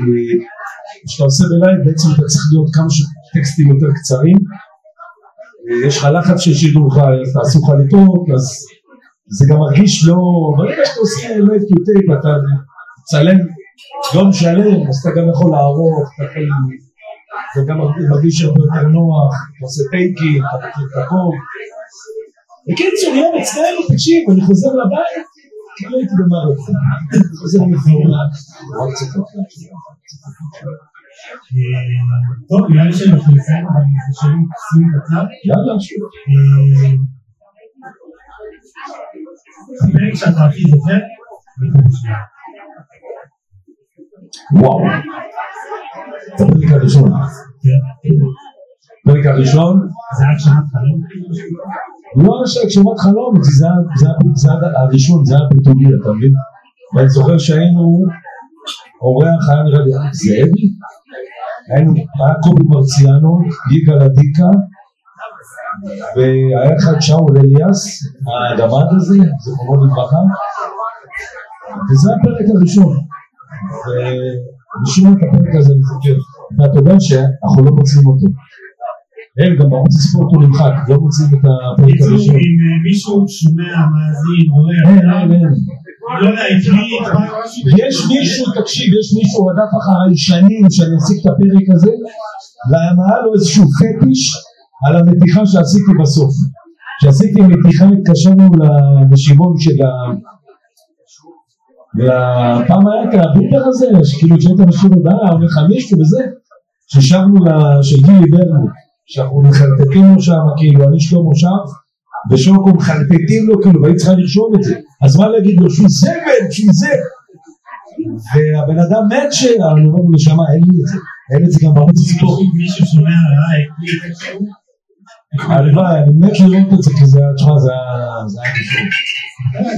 כשאתה עושה בלייב בעצם אתה צריך להיות כמה ש... טקסטים יותר קצרים, יש לך לחץ של שידור חי, אז תעשו חליטות, אז זה גם מרגיש לא, ברגע שאתה עושה לייב טו טייפ, אתה צלם, יום שלם, אז אתה גם יכול לערוך, אתה יכול, זה גם מרגיש הרבה יותר נוח, אתה עושה טייקים, אתה מתחיל את הכל, בקיצור, יום אצלם, תקשיב, אני חוזר לבית, כאילו הייתי במערכת, אני חוזר מפעולה, רק צריך להחליט. טוב, נראה לי שאנחנו נפעמים אבל זה שרים קסים קצר יאללה חבר כשאתה הכי זוכר וואו זה פרק הראשון פרק הראשון זה היה הגשמת חלום לא הגשמת חלום זה הראשון, זה היה פתאומי אתה מבין? ואני זוכר שהיינו אורי החיים זה אבי היה קובי מרציאנו, גיגי רדיצה, והיה אחד שאול אליאס, האדמד הזה, זה מאוד לברכה, וזה הפרק הראשון, ומשום את הפרק הזה אני זוכר, ואתה יודע שאנחנו לא מוצאים אותו, הם גם בערוץ הספורט הוא למחק, לא מוצאים את הפרק הראשון. אם מישהו שומע מאזין, רואה, לא להקליט, יש מישהו, תקשיב, יש מישהו רדף אחרי שנים שאני אסיק את הפרק הזה, למה לו איזשהו פטיש על המתיחה שעשיתי בסוף. כשעשיתי מתיחה התקשרנו לשיוון של ה... פעם היה כהבוטר הזה, כאילו כשהיית משהו הודעה, או מחמישו וזה, ששבנו לשגיל עיברנו. שאנחנו מחלטטים לו שם, כאילו, אני שלום מושב, ושוקו מחלטטים לו, כאילו, והיא צריכה לרשום את זה. אז מה להגיד לו? שהוא סבל, שהוא זה. והבן אדם מת שאלה, אני אומר לו לשמה, אין לי את זה. אין את זה גם ברור לספור. מישהו שומע עליי, הלוואי, אני מת לראות את זה, כי זה התשמע, זה היה גישור.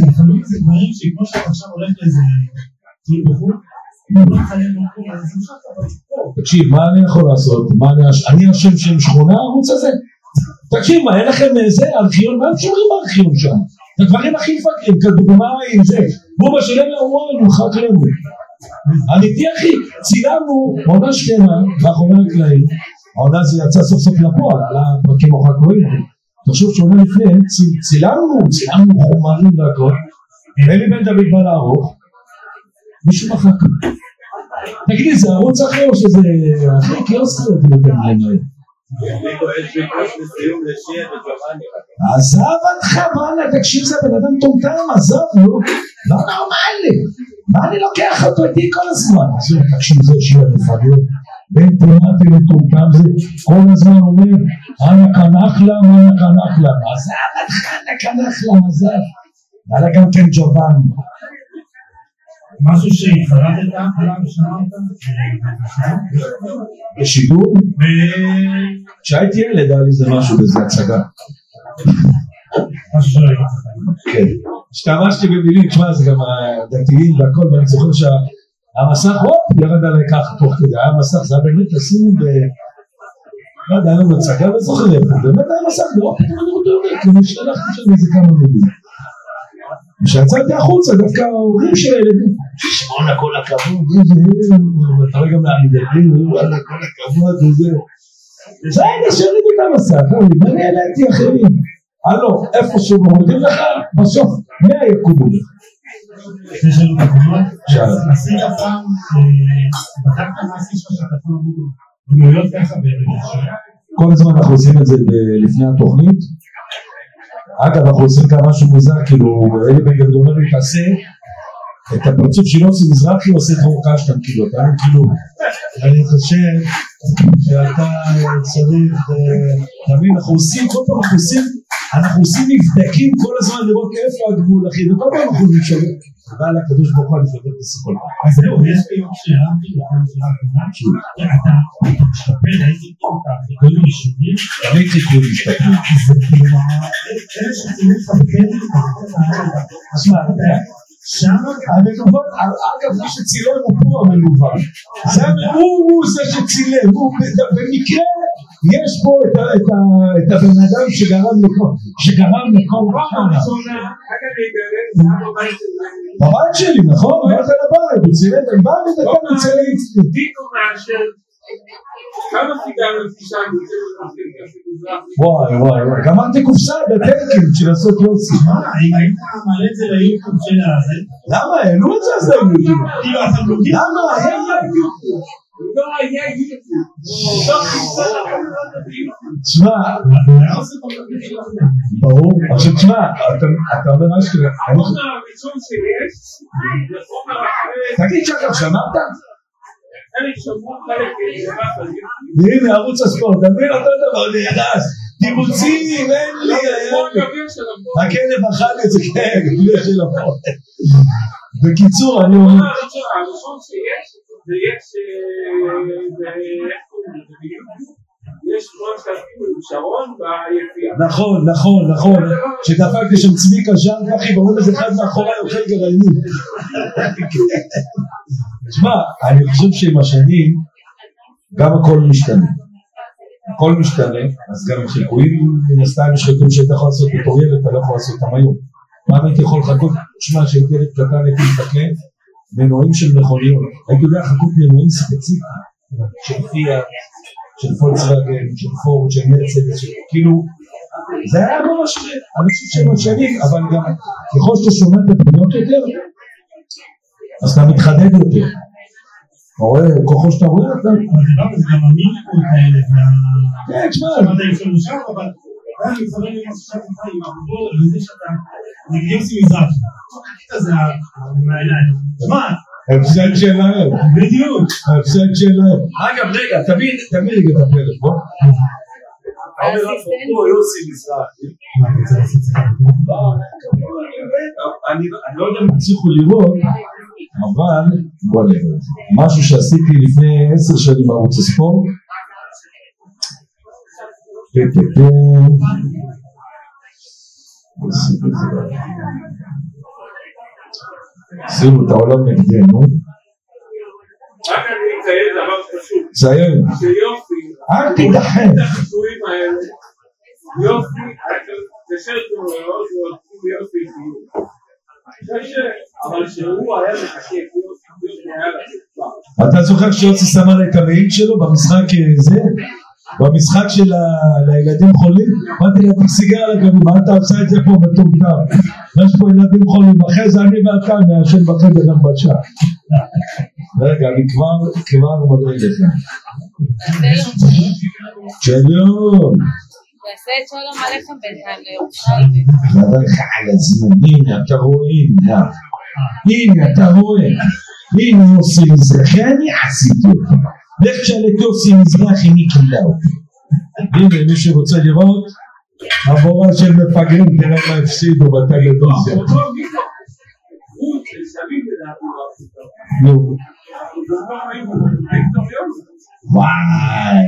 לפעמים זה דברים שכמו שאתה עכשיו הולך לזה, תהיה בחור, תקשיב, מה אני יכול לעשות? אני אשם שם שכונה הערוץ הזה? תקשיב, מה, אין לכם איזה ארכיון? מה הם שומרים בארכיון שם? הדברים הכי פאקים, כדוגמה עם זה גובה של לילה, הוא אומר לנו, חק לנו אמיתי אחי, צילמנו עונה שכנה, ואחרונה הקלעים העונה זה יצא סוף סוף לפועל על הפרקים אורך הקלעים תחשוב שעונה לפני, צילמנו צילמנו חומרים והכל אלי בן דוד בא לערוך מישהו מחק. תגידי, זה ערוץ אחר או שזה אחרי קיוסק לא תמיד עליי? עזב אותך, בנה, תקשיב, זה בן אדם טומטם, עזב, לא? לא נורמלי. מה אני לוקח אותו איתי כל הזמן? תקשיב, זה שיהיה לפעמים. בין תימטי לטומטם זה כל הזמן אומר, אנא קנחלה, אנא קנחלה. עזב אותך, אנא קנחלה, עזב. ואללה גם כן ג'ובן. משהו שהתחרדת עליו ושמעת? בשידור? כשהייתי ילד היה לי זה משהו בזה הצגה. משהו שלא יצא. כן. השתמשתי במילים, תשמע, זה גם הדתיים והכל, ואני זוכר שהמסך, הופ, ירד עלי ככה תוך כדי, המסך, זה היה באמת לשים ב... לא יודע, היום הצגה, אבל זוכר, באמת היה מסך, והופ, אני רוצה לומר, כי אני שלחתי שם איזה כמה מילים. ושעצרתי החוצה, דווקא ההורים של הילדים, שמעון, הכל הכבוד, ואתה רואה גם להעמידתים, ואללה, כל הכבוד, וזהו. זה היה שריד את המסע, ואני העליתי אחרים. הלו, איפה שמורדים לך, בסוף, מי היקומו לך? זה שלו תקומות? שאלה. עשי הפעם, בדקת המעשי שאתה תקום עבודו, ומויות ככה בערך. כל הזמן אנחנו עושים את זה לפני התוכנית, אגב, אנחנו עושים כאן משהו מוזר, כאילו, אלי בן גדול אומר לי, תעשה את הפרצוף של יוסי מזרחי, עושה את רור קשתם, כאילו, אתה לא כאילו, אני חושב שאתה צריך, תבין, אנחנו עושים, כל פעם אנחנו עושים, אנחנו עושים מבדקים כל הזמן לראות איפה הגבול, אחי, וכל פעם אנחנו נשארים, אבל הקדוש ברוך הוא נפגע בסכול. אז זהו, יש לי יום שאלה, אתה משתפל, הייתי טוב, אתה חיכוי משתפל? תמיד חיכוי משתפל. זה כאילו, אלה שצריכים לחפקן, אז מה, אתה יודע? שם המנוון, אגב, זה שצילם הוא פה המנוון, הוא זה שצילם, במקרה יש פה את הבן אדם שגרם לכל, שגרם לכל רמה. בבית שלי, נכון? הולך על הבית, הוא צילם, אני בא לדקה מצלם. תיקו מאשר, כמה סיגרם תשעה גוצים ולכם כסף מזרח? וואי וואי וואי, גמרתי קופסה בטלקים של לעשות יוסי. מה, אם היית מעלה את זה ליוטיוב שלה הזה? למה, העלו את זה הזה ביוטיוב? כאילו, אתה בלוגים? למה, היה יוטיוב? לא היה יוטיוב. לא קופסה לכם לא תביאו. תשמע, ברור, עכשיו תשמע, אתה אומר מה שכרה. החומר הראשון שלי יש, לחומר אחרי... תגיד שאתה שמעת? הנה ערוץ הספורט, תבין אותו דבר, נהרס, דיבוצים, אין לי, הכלב אכל את זה, כן, גביר של הפורט. בקיצור, אני אומר... הראשון שיש, זה יש, יש כבר שעשינו עם שרון והיפייה. נכון, נכון, נכון, שדפקתי שם צביקה שם, ואחי, ברור לזה אחד מאחורי אוכל גרעינים. תשמע, אני חושב שעם השנים גם הכל משתנה. הכל משתנה, אז גם חיקויים, מן הסתם יש חיקויים שאתה יכול לעשות בתור ילד, אתה לא יכול לעשות אותם היום. מה הייתי יכול לחכות? תשמע, שהייתי ילד קטן, הייתי מתקן, מנועים של מכוניות. הייתי יודע לחכות מנועים ספציפיים, של פיאט, של פולקסווגן, של פורד, של מרצדס, כאילו, זה היה ממש, אני חושב שהם משנים, אבל גם ככל שאתה שומע את הדמויות יותר, אז אתה מתחדד יותר. אתה רואה, ככל שאתה רואה, אתה... זה גם אמין לכל האלה, כן, שמל. אתה יפלושה, אבל אני מתחדד עם משהו שאתה איתה עם הרבול, וזה שאתה נגד יוסי מזרחי. אתה זה מהעיניים. מה? הפסק שלהם. בדיוק. הפסק שלהם. אגב, רגע, תמיד, תמיד רגע את הפלט, בוא. או יוסי מזרחי. אני לא יודע אם תצליחו לראות, אבל משהו שעשיתי לפני עשר שנים בערוץ הספורט. עשינו את העולם נגדנו. רק אני מציין דבר פשוט. ציין. שיופי. אל תידחן. את החשובים האלה. יופי, זה שרטון מאוד מאוד יופי חיוב. אבל שהוא היה מחכה, יופי היה לחשוב. אתה זוכר שיוצא שמה לה את המעיל שלו במשחק זה? במשחק של הילדים חולים, אמרתי לה תפסיגה על הגבים, מה אתה עושה את זה פה מטומטם? יש פה ילדים חולים, אחרי זה אני ואתה מהשן בחדר ארבע שעה. רגע, אני כבר, כבר מדריג את זה. שלום. תעשה את שלום עליכם בינתיים לירושלים. תברך על הזמן, הנה אתה רואה, הנה. הנה אתה רואה. הנה עושה מזרחי, אני עשיתי אותם. לך שאלת יוסי מזרחי מקילה אותי. הנה, מי שרוצה לראות, המורה של מפגרים תראה מה הפסידו בטלוויזיה. נו. וואי.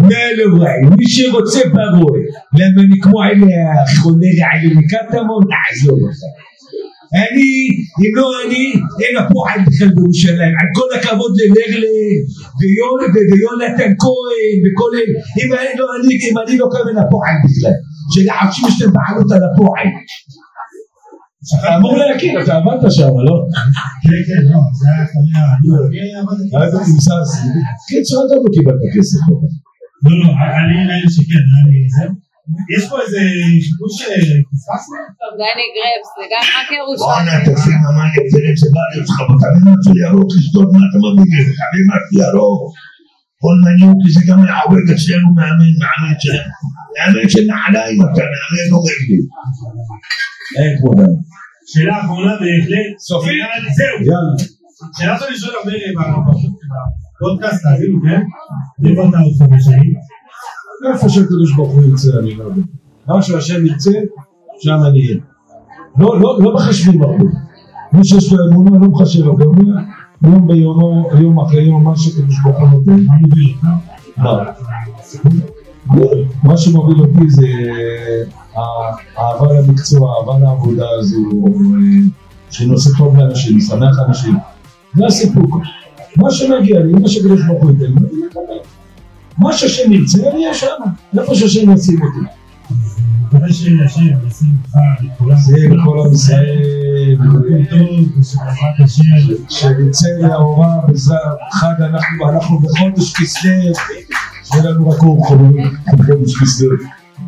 מלוואי, מי שרוצה ברור. למה אני כמו אלה חונה רעיון קטמון, נעזור אותם. אני, אם לא אני, אין הפועל בכלל בירושלים, על כל הכבוד לנרלה ויונתן כהן וכל אלה, אם אני לא כמובן הפועל בכלל, שלחפשים שאתם בעלות על הפועל. אתה אמור להכיר, אתה עבדת שם, לא? כן, כן, לא, זה היה חלילה, אני עבדת. היה במסע הסביבי. כן, שאתה לא קיבלת כסף. לא, לא, אני אלה שכן, אני זה. יש פה איזה שיפוש שפספסנו? טוב, דני גרבס, זה גם רק ירושלים. בואו נה, תקשיב מה אני אצלת שבא לצחק, אתה מבין משהו ירוק לשתות, מה אתה מביא? אתה מבין משהו ירוק? כל מניוק זה גם העובד אצלנו מאמן, מאמן שלנו. מאמן של נעליים, אתה מאמן עובד לי. אין כבודה. שאלה האחרונה בהחלט. סופי? זהו. יאללה. שאלה אתה לשאול הרבה בפודקאסט, תבינו, כן? איפה אתה עוד חמש שנים? איפה שהקדוש ברוך הוא ירצה, אני לא יודע. מה שהשם ירצה, שם אני אהיה. לא מחשבים הרבה. מי שיש לו אמונה לא מחשב הרבה. יום ביומו, יום אחרי יום, מה שהקדוש ברוך הוא נותן, מה מוביל אותי? מה שמוביל אותי זה האהבה למקצוע, האהבה לעבודה הזו, שנושא טוב לאנשים, שמח אנשים. זה הסיפוק. מה שמגיע לי, מה שהקדוש ברוך הוא ייתן, אני מקבל. מה שהשם ירצה, אני אהיה שם, איפה שהשם ישים אותי. תודה שהשם ישים אותך, זה לכל המסעד, שנצא להוראה בזר, חג אנחנו בחודש כסלו, שיהיה לנו רק אור חברים, בחודש כסלו.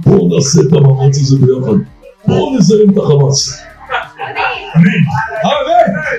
בואו נעשה את המאמץ הזה ביחד, בואו נזרים את החמאס. אמן. אמן.